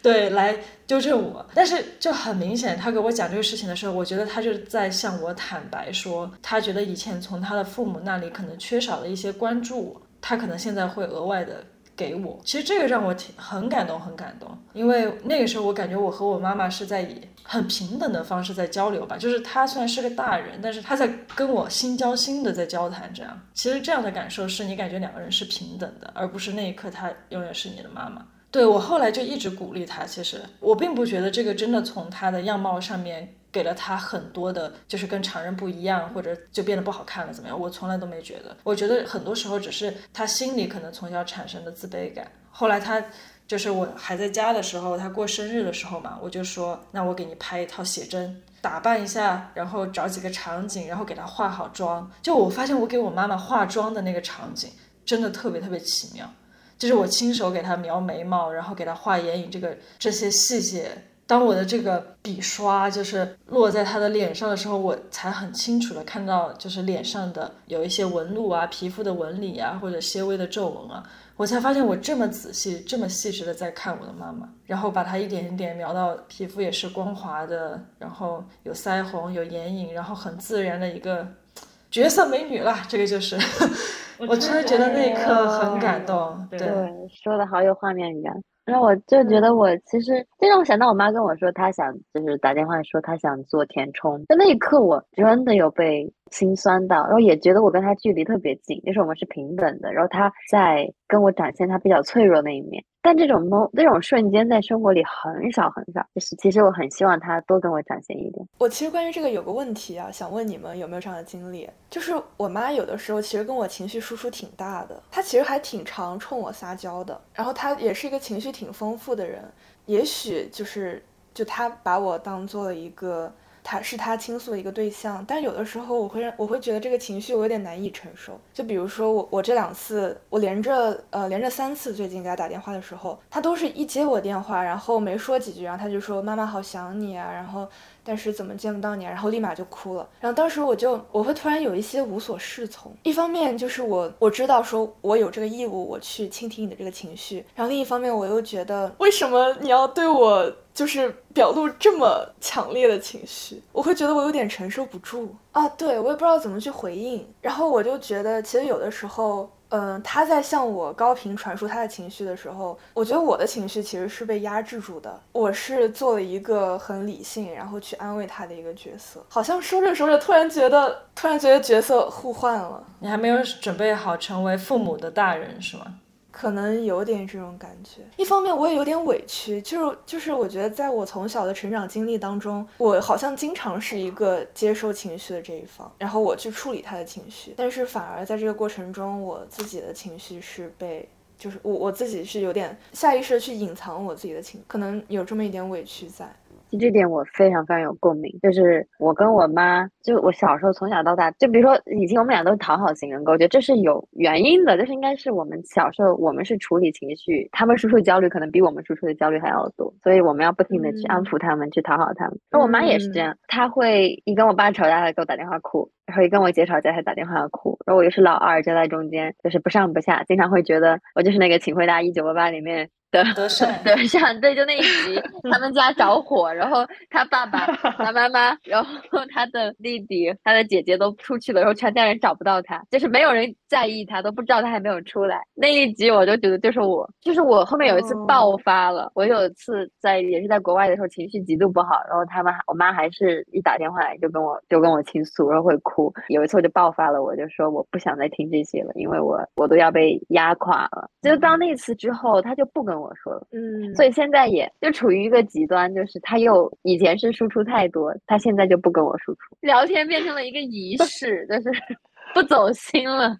对来纠正我。但是就很明显他给我讲这个事情的时候，我觉得他就是在向我坦白说他觉得以前从他的父母那里可能缺少了一些关注我，他可能现在会额外的给我。其实这个让我很感动很感动，因为那个时候我感觉我和我妈妈是在以很平等的方式在交流吧，就是她虽然是个大人，但是她在跟我心交心的在交谈这样。其实这样的感受是你感觉两个人是平等的，而不是那一刻她永远是你的妈妈。对，我后来就一直鼓励她，其实我并不觉得这个真的从她的样貌上面给了他很多的就是跟常人不一样或者就变得不好看了怎么样，我从来都没觉得。我觉得很多时候只是他心里可能从小产生的自卑感。后来他就是我还在家的时候，他过生日的时候嘛，我就说那我给你拍一套写真，打扮一下，然后找几个场景，然后给他化好妆。就我发现我给我妈妈化妆的那个场景真的特别特别奇妙，就是我亲手给她描眉毛，然后给她画眼影，这些细节，当我的这个笔刷就是落在他的脸上的时候，我才很清楚的看到就是脸上的有一些纹路啊，皮肤的纹理啊，或者些微的皱纹啊，我才发现我这么仔细这么细致的在看我的妈妈，然后把她一点一点描到皮肤也是光滑的，然后有腮红有眼影，然后很自然的一个绝色美女啦，这个就是我真的觉得那一刻很感动。 对，说的好有画面一样。然后我就觉得我其实这让我想到我妈跟我说她想就是打电话说她想做填充，那一刻我真的有被心酸到，然后也觉得我跟她距离特别近，就是我们是平等的，然后她在跟我展现她比较脆弱那一面，但这种瞬间在生活里很少很少，就是其实我很希望她多跟我展现一点。我其实关于这个有个问题啊，想问你们有没有这样的经历，就是我妈有的时候其实跟我情绪输出挺大的，她其实还挺常冲我撒娇的，然后她也是一个情绪挺丰富的人，也许就她把我当做了一个他倾诉的一个对象，但有的时候我会觉得这个情绪我有点难以承受。就比如说我这两次我连着3次最近给他打电话的时候，他都是一接我电话然后没说几句，然后他就说妈妈好想你啊，然后但是怎么见不到你啊，然后立马就哭了。然后当时我会突然有一些无所适从，一方面就是我知道说我有这个义务我去倾听你的这个情绪，然后另一方面我又觉得为什么你要对我就是表露这么强烈的情绪，我会觉得我有点承受不住啊。对，我也不知道怎么去回应，然后我就觉得其实有的时候他在向我高频传输他的情绪的时候，我觉得我的情绪其实是被压制住的，我是做了一个很理性然后去安慰他的一个角色，好像说着说着突然觉得角色互换了。你还没有准备好成为父母的大人是吗？可能有点这种感觉。一方面我也有点委屈，就是我觉得在我从小的成长经历当中，我好像经常是一个接受情绪的这一方，然后我去处理他的情绪，但是反而在这个过程中我自己的情绪是被就是我自己是有点下意识的去隐藏我自己的情绪，可能有这么一点委屈在。这点我非常非常有共鸣，就是我跟我妈，就我小时候从小到大，就比如说以前我们俩都是讨好型人格，我觉得这是有原因的，就是应该是我们小时候我们是处理情绪，他们输出焦虑可能比我们输出的焦虑还要多，所以我们要不停的去安抚他们，去讨好他们。而我妈也是这样，她会一跟我爸吵架还给我打电话哭，然后一跟我姐吵架还打电话哭，然后我又是老二夹在中间，就是不上不下，经常会觉得我就是那个请回答1988里面德善，对，就那一集他们家着火，然后他爸爸他妈妈然后他的弟弟他的姐姐都出去了，然后全家人找不到他，就是没有人在意他，都不知道他还没有出来。那一集我就觉得就是我后面有一次爆发了，我有一次也是在国外的时候情绪极度不好，然后我妈还是一打电话来就跟我倾诉，然后会哭。有一次我就爆发了，我就说我不想再听这些了，因为我都要被压垮了。就到那次之后他就不跟像我说的，嗯，所以现在也就处于一个极端，就是他又以前是输出太多，他现在就不跟我输出，聊天变成了一个仪式，就是不走心了。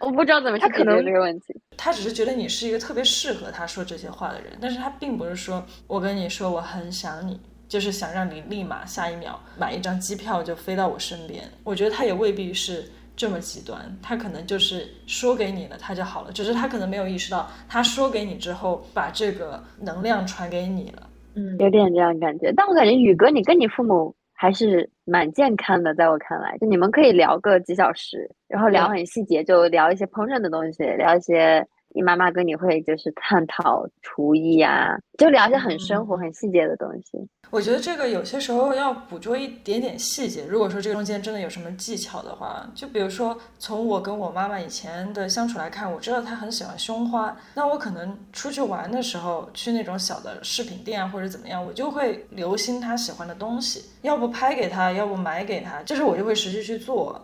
我不知道怎么去解决这个问题。他只是觉得你是一个特别适合他说这些话的人，但是他并不是说我跟你说我很想你，就是想让你立马下一秒买一张机票就飞到我身边。我觉得他也未必是这么极端，他可能就是说给你了他就好了，只是他可能没有意识到他说给你之后把这个能量传给你了。嗯，有点这样感觉。但我感觉宇哥你跟你父母还是蛮健康的，在我看来，就你们可以聊个几小时，然后聊很细节，就聊一些烹饪的东西，聊一些你妈妈跟你会就是探讨厨艺啊，就聊一些很生活、很细节的东西。我觉得这个有些时候要捕捉一点点细节，如果说这个中间真的有什么技巧的话，就比如说从我跟我妈妈以前的相处来看，我知道她很喜欢胸花，那我可能出去玩的时候去那种小的饰品店或者怎么样，我就会留心她喜欢的东西，要不拍给她，要不买给她，就是我就会实际去做，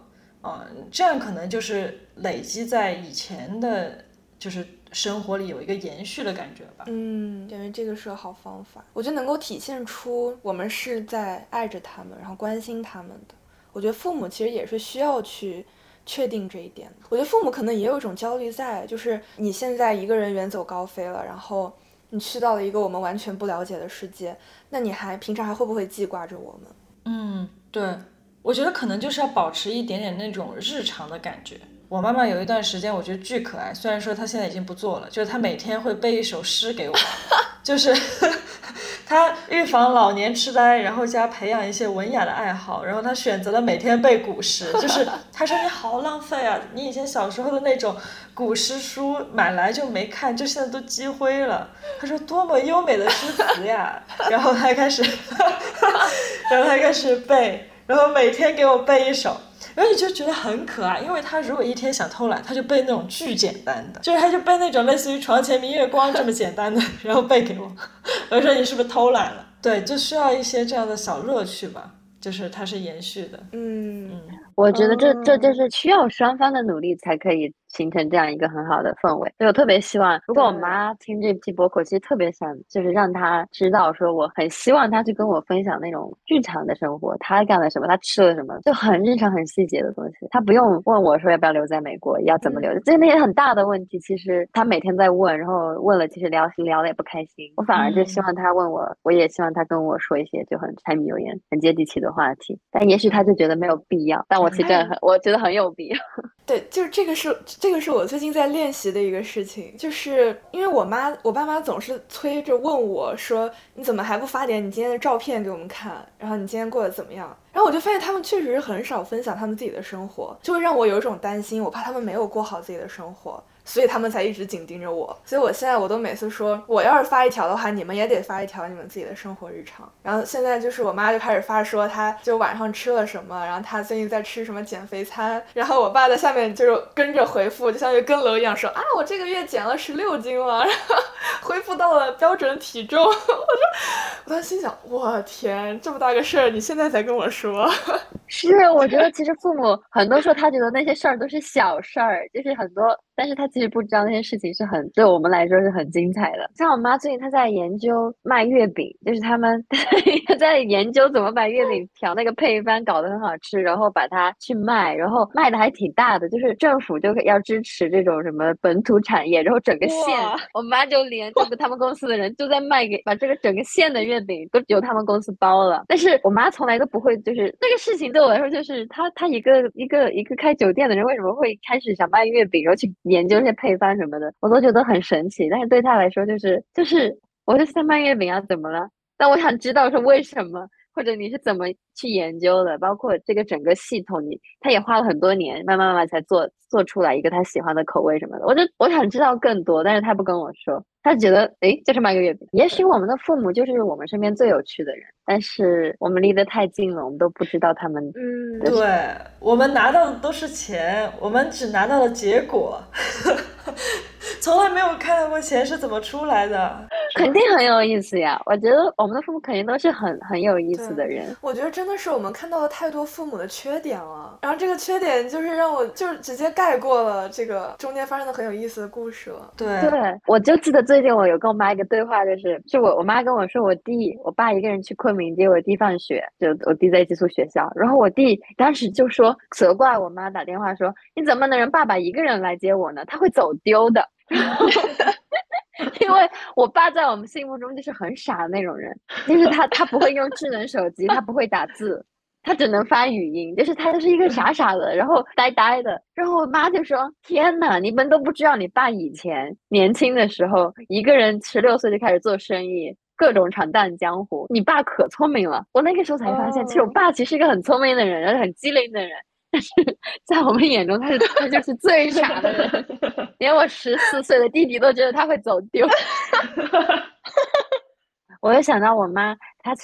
这样可能就是累积在以前的就是生活里有一个延续的感觉吧。嗯，感觉这个是个好方法，我觉得能够体现出我们是在爱着他们，然后关心他们的。我觉得父母其实也是需要去确定这一点。我觉得父母可能也有一种焦虑在，就是你现在一个人远走高飞了，然后你去到了一个我们完全不了解的世界，那你还平常还会不会记挂着我们？嗯，对，我觉得可能就是要保持一点点那种日常的感觉。我妈妈有一段时间我觉得巨可爱，虽然说她现在已经不做了，就是她每天会背一首诗给我，就是她预防老年痴呆，然后加培养一些文雅的爱好，然后她选择了每天背古诗，就是她说你好浪费啊，你以前小时候的那种古诗书买来就没看，就现在都积灰了，她说多么优美的诗词呀，然后她开始背，然后每天给我背一首，然后你就觉得很可爱。因为他如果一天想偷懒，他就背那种巨简单的，就是他就背那种类似于床前明月光这么简单的，然后背给我，我说你是不是偷懒了？对，就需要一些这样的小乐趣吧，就是它是延续的。嗯，我觉得这就是需要双方的努力才可以形成这样一个很好的氛围。所以我特别希望，如果我妈听这期播客，其实特别想就是让她知道，说我很希望她去跟我分享那种日常的生活，她干了什么，她吃了什么，就很日常很细节的东西。她不用问我说要不要留在美国，要怎么留，这那些很大的问题其实她每天在问，然后问了其实聊的也不开心。我反而就希望她问我，我也希望她跟我说一些就很柴米油盐很接地气的话题，但也许他就觉得没有必要，但我其实我觉得很有必要。对，就是这个是我最近在练习的一个事情，就是因为我爸妈总是催着问我说你怎么还不发点你今天的照片给我们看，然后你今天过得怎么样，然后我就发现他们确实很少分享他们自己的生活，就会让我有一种担心，我怕他们没有过好自己的生活，所以他们才一直紧盯着我。所以我现在我都每次说我要是发一条的话，你们也得发一条你们自己的生活日常。然后现在就是我妈就开始发说她就晚上吃了什么，然后她最近在吃什么减肥餐，然后我爸在下面就是跟着回复，就像一个跟楼一样说啊我这个月减了16斤了，然后恢复到了标准体重。我当时心想我天，这么大个事儿你现在才跟我说。是，我觉得其实父母很多时候他觉得那些事儿都是小事儿，就是很多，但是他其实不知道那些事情是很对我们来说是很精彩的。像我妈最近她在研究卖月饼，就是她在研究怎么把月饼调那个配方搞得很好吃，然后把它去卖，然后卖的还挺大的，就是政府就要支持这种什么本土产业，然后整个县，我妈就连这个他们公司的人就在卖给把这个整个县的月饼都由他们公司包了。但是我妈从来都不会，就是这个事情对我来说就是她一个开酒店的人为什么会开始想卖月饼，然后去研究一些配方什么的，我都觉得很神奇。但是对他来说就是我就是在卖月饼啊，怎么了？但我想知道是为什么，或者你是怎么去研究的，包括这个整个系统你他也花了很多年慢慢才做出来一个他喜欢的口味什么的。我想知道更多，但是他不跟我说，他觉得诶就是卖个月饼。也许我们的父母就是我们身边最有趣的人，但是我们离得太近了，我们都不知道他们。嗯，对，我们拿到的都是钱，我们只拿到了结果。从来没有看到过钱是怎么出来的。肯定很有意思呀，我觉得我们的父母肯定都是很有意思的人。我觉得真的是我们看到了太多父母的缺点了，然后这个缺点就是让我就是直接盖过了这个中间发生的很有意思的故事了。对，我就记得最近我有跟我妈一个对话，就是我妈跟我说我爸一个人去昆明接我弟放学，就我弟在寄宿学校，然后我弟当时就说责怪我妈，打电话说你怎么能让爸爸一个人来接我呢，他会走丢的。因为我爸在我们心目中就是很傻的那种人，就是他不会用智能手机，他不会打字，他只能发语音，就是他就是一个傻傻的，然后呆呆的。然后我妈就说天哪，你们都不知道你爸以前年轻的时候一个人16岁就开始做生意，各种闯荡江湖，你爸可聪明了。我那个时候才发现其实我爸其实是一个很聪明的人，然后很机灵的人，但是在我们眼中他就是最傻的人，连我14岁的弟弟都觉得他会走丢。我又想到我妈，她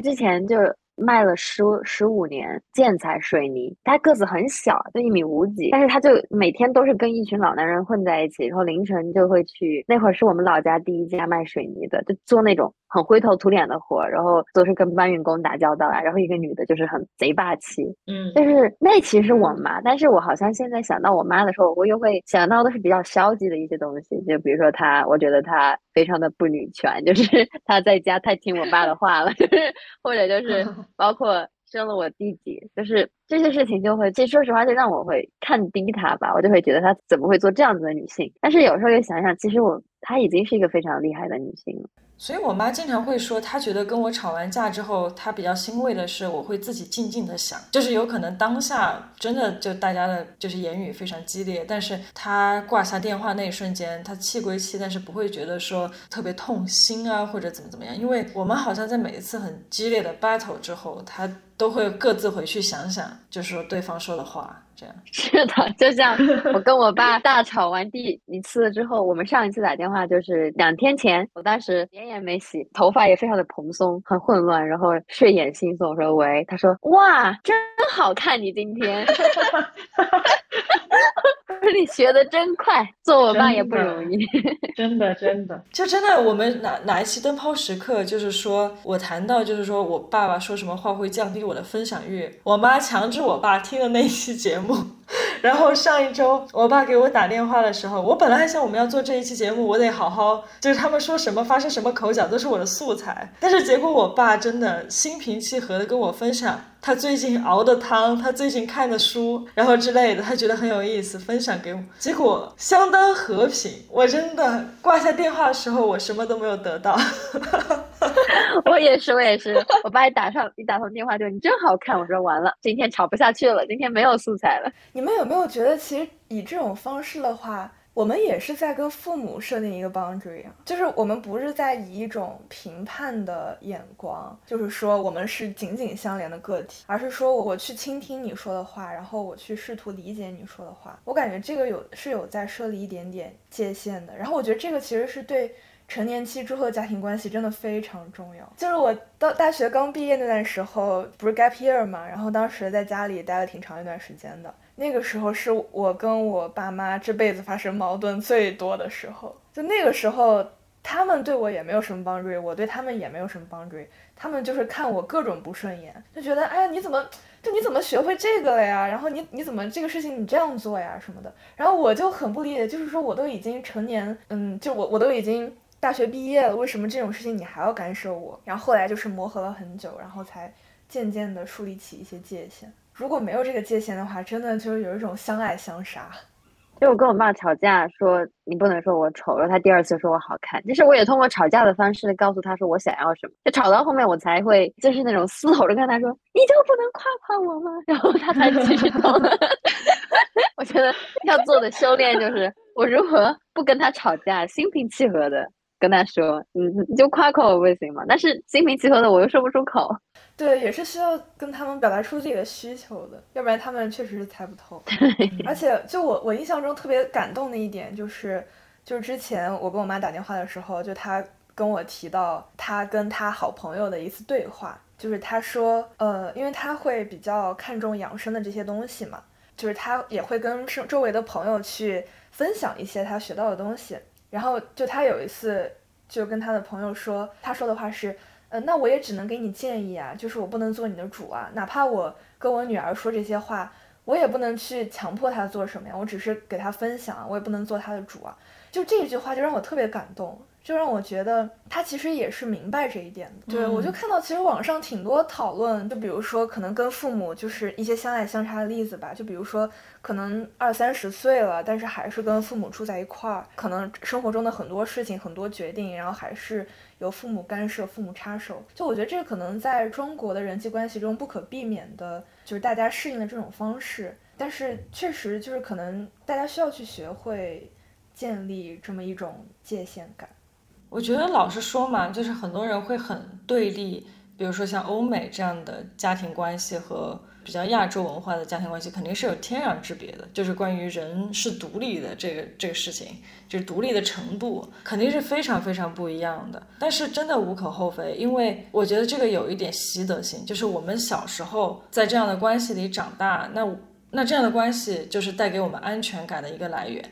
之前就卖了15年建材水泥，她个子很小，就1.5米，但是她就每天都是跟一群老男人混在一起，然后凌晨就会去，那会儿是我们老家第一家卖水泥的，就做那种很灰头土脸的活，然后都是跟搬运工打交道啊，然后一个女的就是很贼霸气，就是那其实我妈，但是我好像现在想到我妈的时候，我又会想到的是比较消极的一些东西，就比如说我觉得她非常的不女权，就是她在家太听我爸的话了，就是或者就是包括生了我弟弟，就是这些事情就会，其实说实话就让我会看低她吧，我就会觉得她怎么会做这样子的女性，但是有时候又想想，其实她已经是一个非常厉害的女性了。所以我妈经常会说，她觉得跟我吵完架之后，她比较欣慰的是我会自己静静的想，就是有可能当下真的就大家的就是言语非常激烈，但是她挂下电话那一瞬间，她气归气，但是不会觉得说特别痛心啊或者怎么样，因为我们好像在每一次很激烈的 battle 之后，她都会各自回去想想，就是说对方说的话。这样是的，就像我跟我爸大吵完第一次之后，我们上一次打电话就是2天前，我当时脸也没洗，头发也非常的蓬松，很混乱，然后睡眼惺忪，我说喂，他说哇真好看你今天。你学得真快，做我爸也不容易。真的就真的我们哪一期灯泡时刻，就是说我谈到就是说我爸爸说什么话会降低我的分享欲，我妈强制我爸听了那一期节目。然后上一周我爸给我打电话的时候，我本来还想我们要做这一期节目，我得好好就是他们说什么发生什么口角都是我的素材，但是结果我爸真的心平气和的跟我分享他最近熬的汤，他最近看的书，然后之类的，他觉得很有意思，分享给我，结果相当和平。我真的挂下电话的时候我什么都没有得到。我也是，我爸一打通电话就你真好看，我说完了，今天吵不下去了，今天没有素材了。你们有没有觉得其实以这种方式的话，我们也是在跟父母设定一个 boundary 啊，就是我们不是在以一种评判的眼光，就是说我们是紧紧相连的个体，而是说我去倾听你说的话，然后我去试图理解你说的话。我感觉这个是有在设立一点点界限的，然后我觉得这个其实是对成年期之后的家庭关系真的非常重要。就是我到大学刚毕业那段时候，不是 gap year 嘛，然后当时在家里待了挺长一段时间的，那个时候是我跟我爸妈这辈子发生矛盾最多的时候。就那个时候他们对我也没有什么帮助，我对他们也没有什么帮助，他们就是看我各种不顺眼，就觉得哎呀你怎么学会这个了呀，然后你怎么这个事情你这样做呀什么的。然后我就很不理解，就是说我都已经成年，就我都已经大学毕业了，为什么这种事情你还要干涉我。然后后来就是磨合了很久，然后才渐渐的树立起一些界限。如果没有这个界限的话，真的就是有一种相爱相杀。就我跟我爸吵架说你不能说我丑，然后他第二次说我好看，就是我也通过吵架的方式告诉他说我想要什么。就吵到后面我才会就是那种嘶吼着跟他说你就不能夸我吗，然后他才其实懂了。我觉得要做的修炼就是我如何不跟他吵架，心平气和的跟他说你就夸口我不行吗，但是心平气和的我又说不出口。对，也是需要跟他们表达出自己的需求的，要不然他们确实是猜不透。而且就我印象中特别感动的一点就是之前我跟我妈打电话的时候，就她跟我提到她跟她好朋友的一次对话，就是她说因为她会比较看重养生的这些东西嘛，就是她也会跟周围的朋友去分享一些她学到的东西。然后就她有一次就跟他的朋友说，他说的话是那我也只能给你建议啊，就是我不能做你的主啊，哪怕我跟我女儿说这些话，我也不能去强迫她做什么呀，我只是给她分享，我也不能做她的主啊。就这一句话就让我特别感动，就让我觉得他其实也是明白这一点的。对，我就看到其实网上挺多讨论，就比如说可能跟父母就是一些相爱相杀的例子吧，就比如说可能20-30岁了，但是还是跟父母住在一块儿，可能生活中的很多事情很多决定，然后还是由父母干涉父母插手。就我觉得这可能在中国的人际关系中不可避免的就是大家适应的这种方式，但是确实就是可能大家需要去学会建立这么一种界限感。我觉得老实说嘛，就是很多人会很对立，比如说像欧美这样的家庭关系和比较亚洲文化的家庭关系肯定是有天壤之别的，就是关于人是独立的这个事情，就是独立的程度肯定是非常非常不一样的。但是真的无可厚非，因为我觉得这个有一点习得性，就是我们小时候在这样的关系里长大，那这样的关系就是带给我们安全感的一个来源。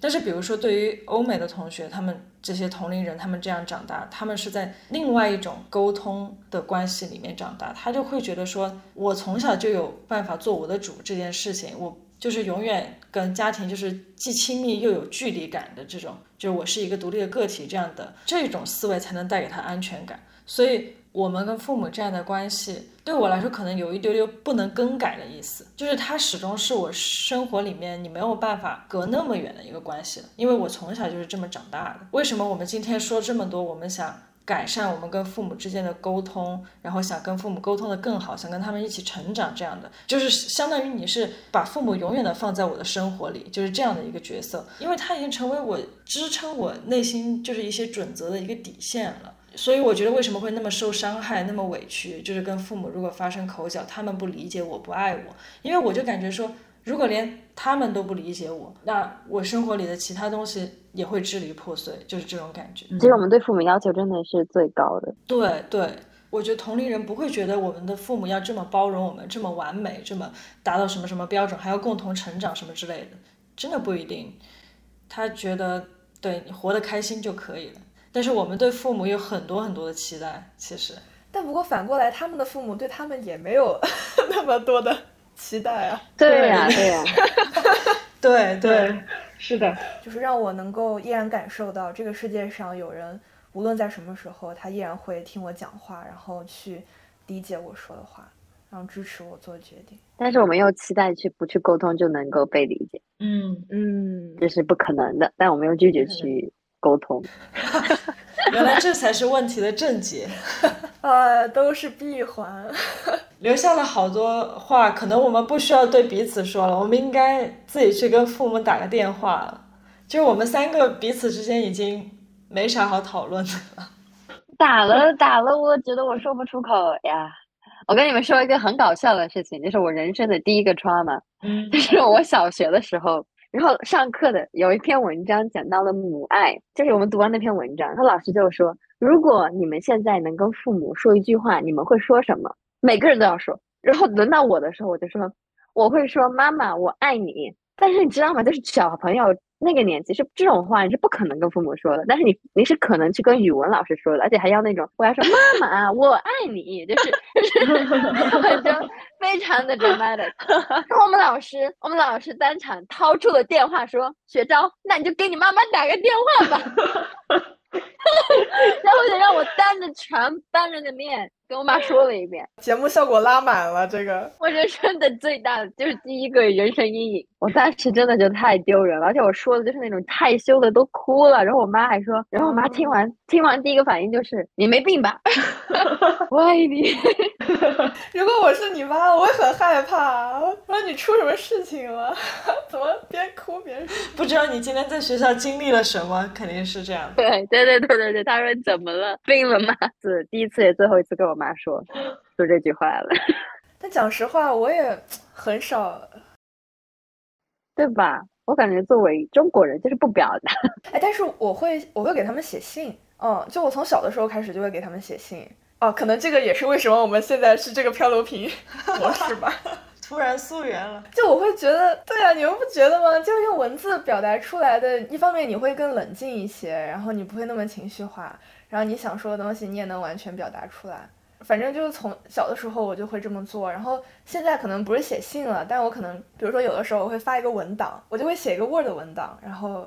但是比如说对于欧美的同学，他们这些同龄人，他们这样长大，他们是在另外一种沟通的关系里面长大，他就会觉得说我从小就有办法做我的主这件事情，我就是永远跟家庭就是既亲密又有距离感的这种，就是我是一个独立的个体，这种思维才能带给他安全感。所以我们跟父母这样的关系对我来说可能有一丢丢不能更改的意思，就是它始终是我生活里面你没有办法隔那么远的一个关系了，因为我从小就是这么长大的。为什么我们今天说这么多，我们想改善我们跟父母之间的沟通，然后想跟父母沟通的更好，想跟他们一起成长，这样的就是相当于你是把父母永远的放在我的生活里，就是这样的一个角色，因为他已经成为我支撑我内心就是一些准则的一个底线了。所以我觉得为什么会那么受伤害那么委屈，就是跟父母如果发生口角，他们不理解我不爱我，因为我就感觉说如果连他们都不理解我，那我生活里的其他东西也会支离破碎，就是这种感觉。其实我们对父母要求真的是最高的。对对，我觉得同龄人不会觉得我们的父母要这么包容我们，这么完美，这么达到什么什么标准，还要共同成长什么之类的，真的不一定。他觉得对你活得开心就可以了，但是我们对父母有很多很多的期待其实。但不过反过来他们的父母对他们也没有那么多的期待啊。对呀对呀对对，是的，就是让我能够依然感受到这个世界上有人无论在什么时候他依然会听我讲话，然后去理解我说的话，然后支持我做决定。但是我们又期待去不去沟通就能够被理解，这是不可能的，但我们又拒绝去沟通。原来这才是问题的症结。都是闭环。留下了好多话可能我们不需要对彼此说了，我们应该自己去跟父母打个电话了，就是我们三个彼此之间已经没啥好讨论的了。打了我觉得我说不出口呀。我跟你们说一个很搞笑的事情，就是我人生的第一个 trauma， 就是我小学的时候，然后上课的有一篇文章讲到了母爱，就是我们读完那篇文章，他老师就说如果你们现在能跟父母说一句话你们会说什么，每个人都要说。然后轮到我的时候我就说我会说妈妈我爱你。但是你知道吗，就是小朋友那个年纪是这种话你是不可能跟父母说的，但是你是可能去跟语文老师说的，而且还要那种我要说妈妈我爱你，就是就非常的 dramatic。 我们老师当场掏出了电话说学招那你就给你妈妈打个电话吧。然后就让我当着全班人的面跟我妈说了一遍，节目效果拉满了。这个我人生的最大的就是第一个人生阴影，我当时真的就太丢人了，而且我说的就是那种害羞的都哭了。然后我妈还说，然后我妈听完第一个反应就是你没病吧。我爱你。如果我是你妈我会很害怕，我说你出什么事情了，怎么边哭边说不知道你今天在学校经历了什么，肯定是这样。对，他说怎么了病了吗，第一次也最后一次跟我妈说这句话了。但讲实话我也很少，对吧，我感觉作为中国人就是不表达。但是我会给他们写信，就我从小的时候开始就会给他们写信。可能这个也是为什么我们现在是这个漂流瓶模式吧。突然溯源了。就我会觉得，对啊，你们不觉得吗？就是用文字表达出来的，一方面你会更冷静一些，然后你不会那么情绪化，然后你想说的东西你也能完全表达出来。反正就是从小的时候我就会这么做，然后现在可能不是写信了，但我可能比如说有的时候我会发一个文档，我就会写一个 Word 文档，然后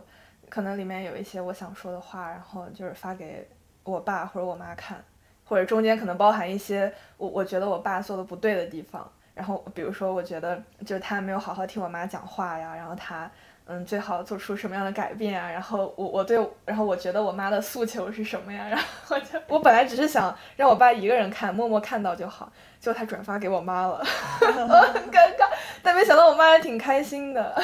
可能里面有一些我想说的话，然后就是发给我爸或者我妈看，或者中间可能包含一些我觉得我爸做的不对的地方，然后比如说我觉得就是他没有好好听我妈讲话呀，然后他最好做出什么样的改变啊，然后我觉得我妈的诉求是什么呀，然后我本来只是想让我爸一个人看，默默看到就好，结果他转发给我妈了我很尴尬，但没想到我妈还挺开心的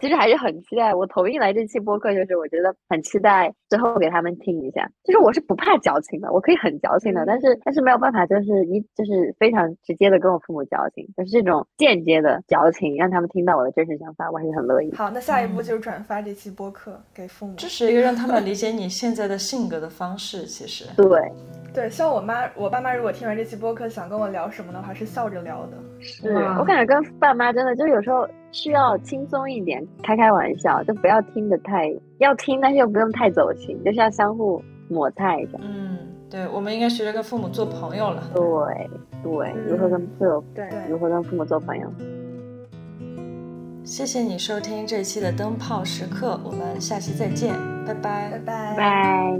其实还是很期待，我头一来这期播客就是我觉得很期待之后给他们听一下。就是我是不怕矫情的，我可以很矫情的，但是没有办法，就是非常直接的跟我父母矫情，但是这种间接的矫情让他们听到我的真实想法我还是很乐意。好，那下一步就转发这期播客给父母，这是一个让他们理解你现在的性格的方式其实对，像我爸妈如果听完这期播客想跟我聊什么的话是笑着聊的。是我感觉跟爸妈真的就有时候需要轻松一点，开玩笑，就不要听得太，要听但是又不用太走心，就是要相互摩擦一下。对，我们应该学着跟父母做朋友了。对，如何跟父母做朋友。谢谢你收听这一期的灯泡时刻，我们下期再见，拜拜。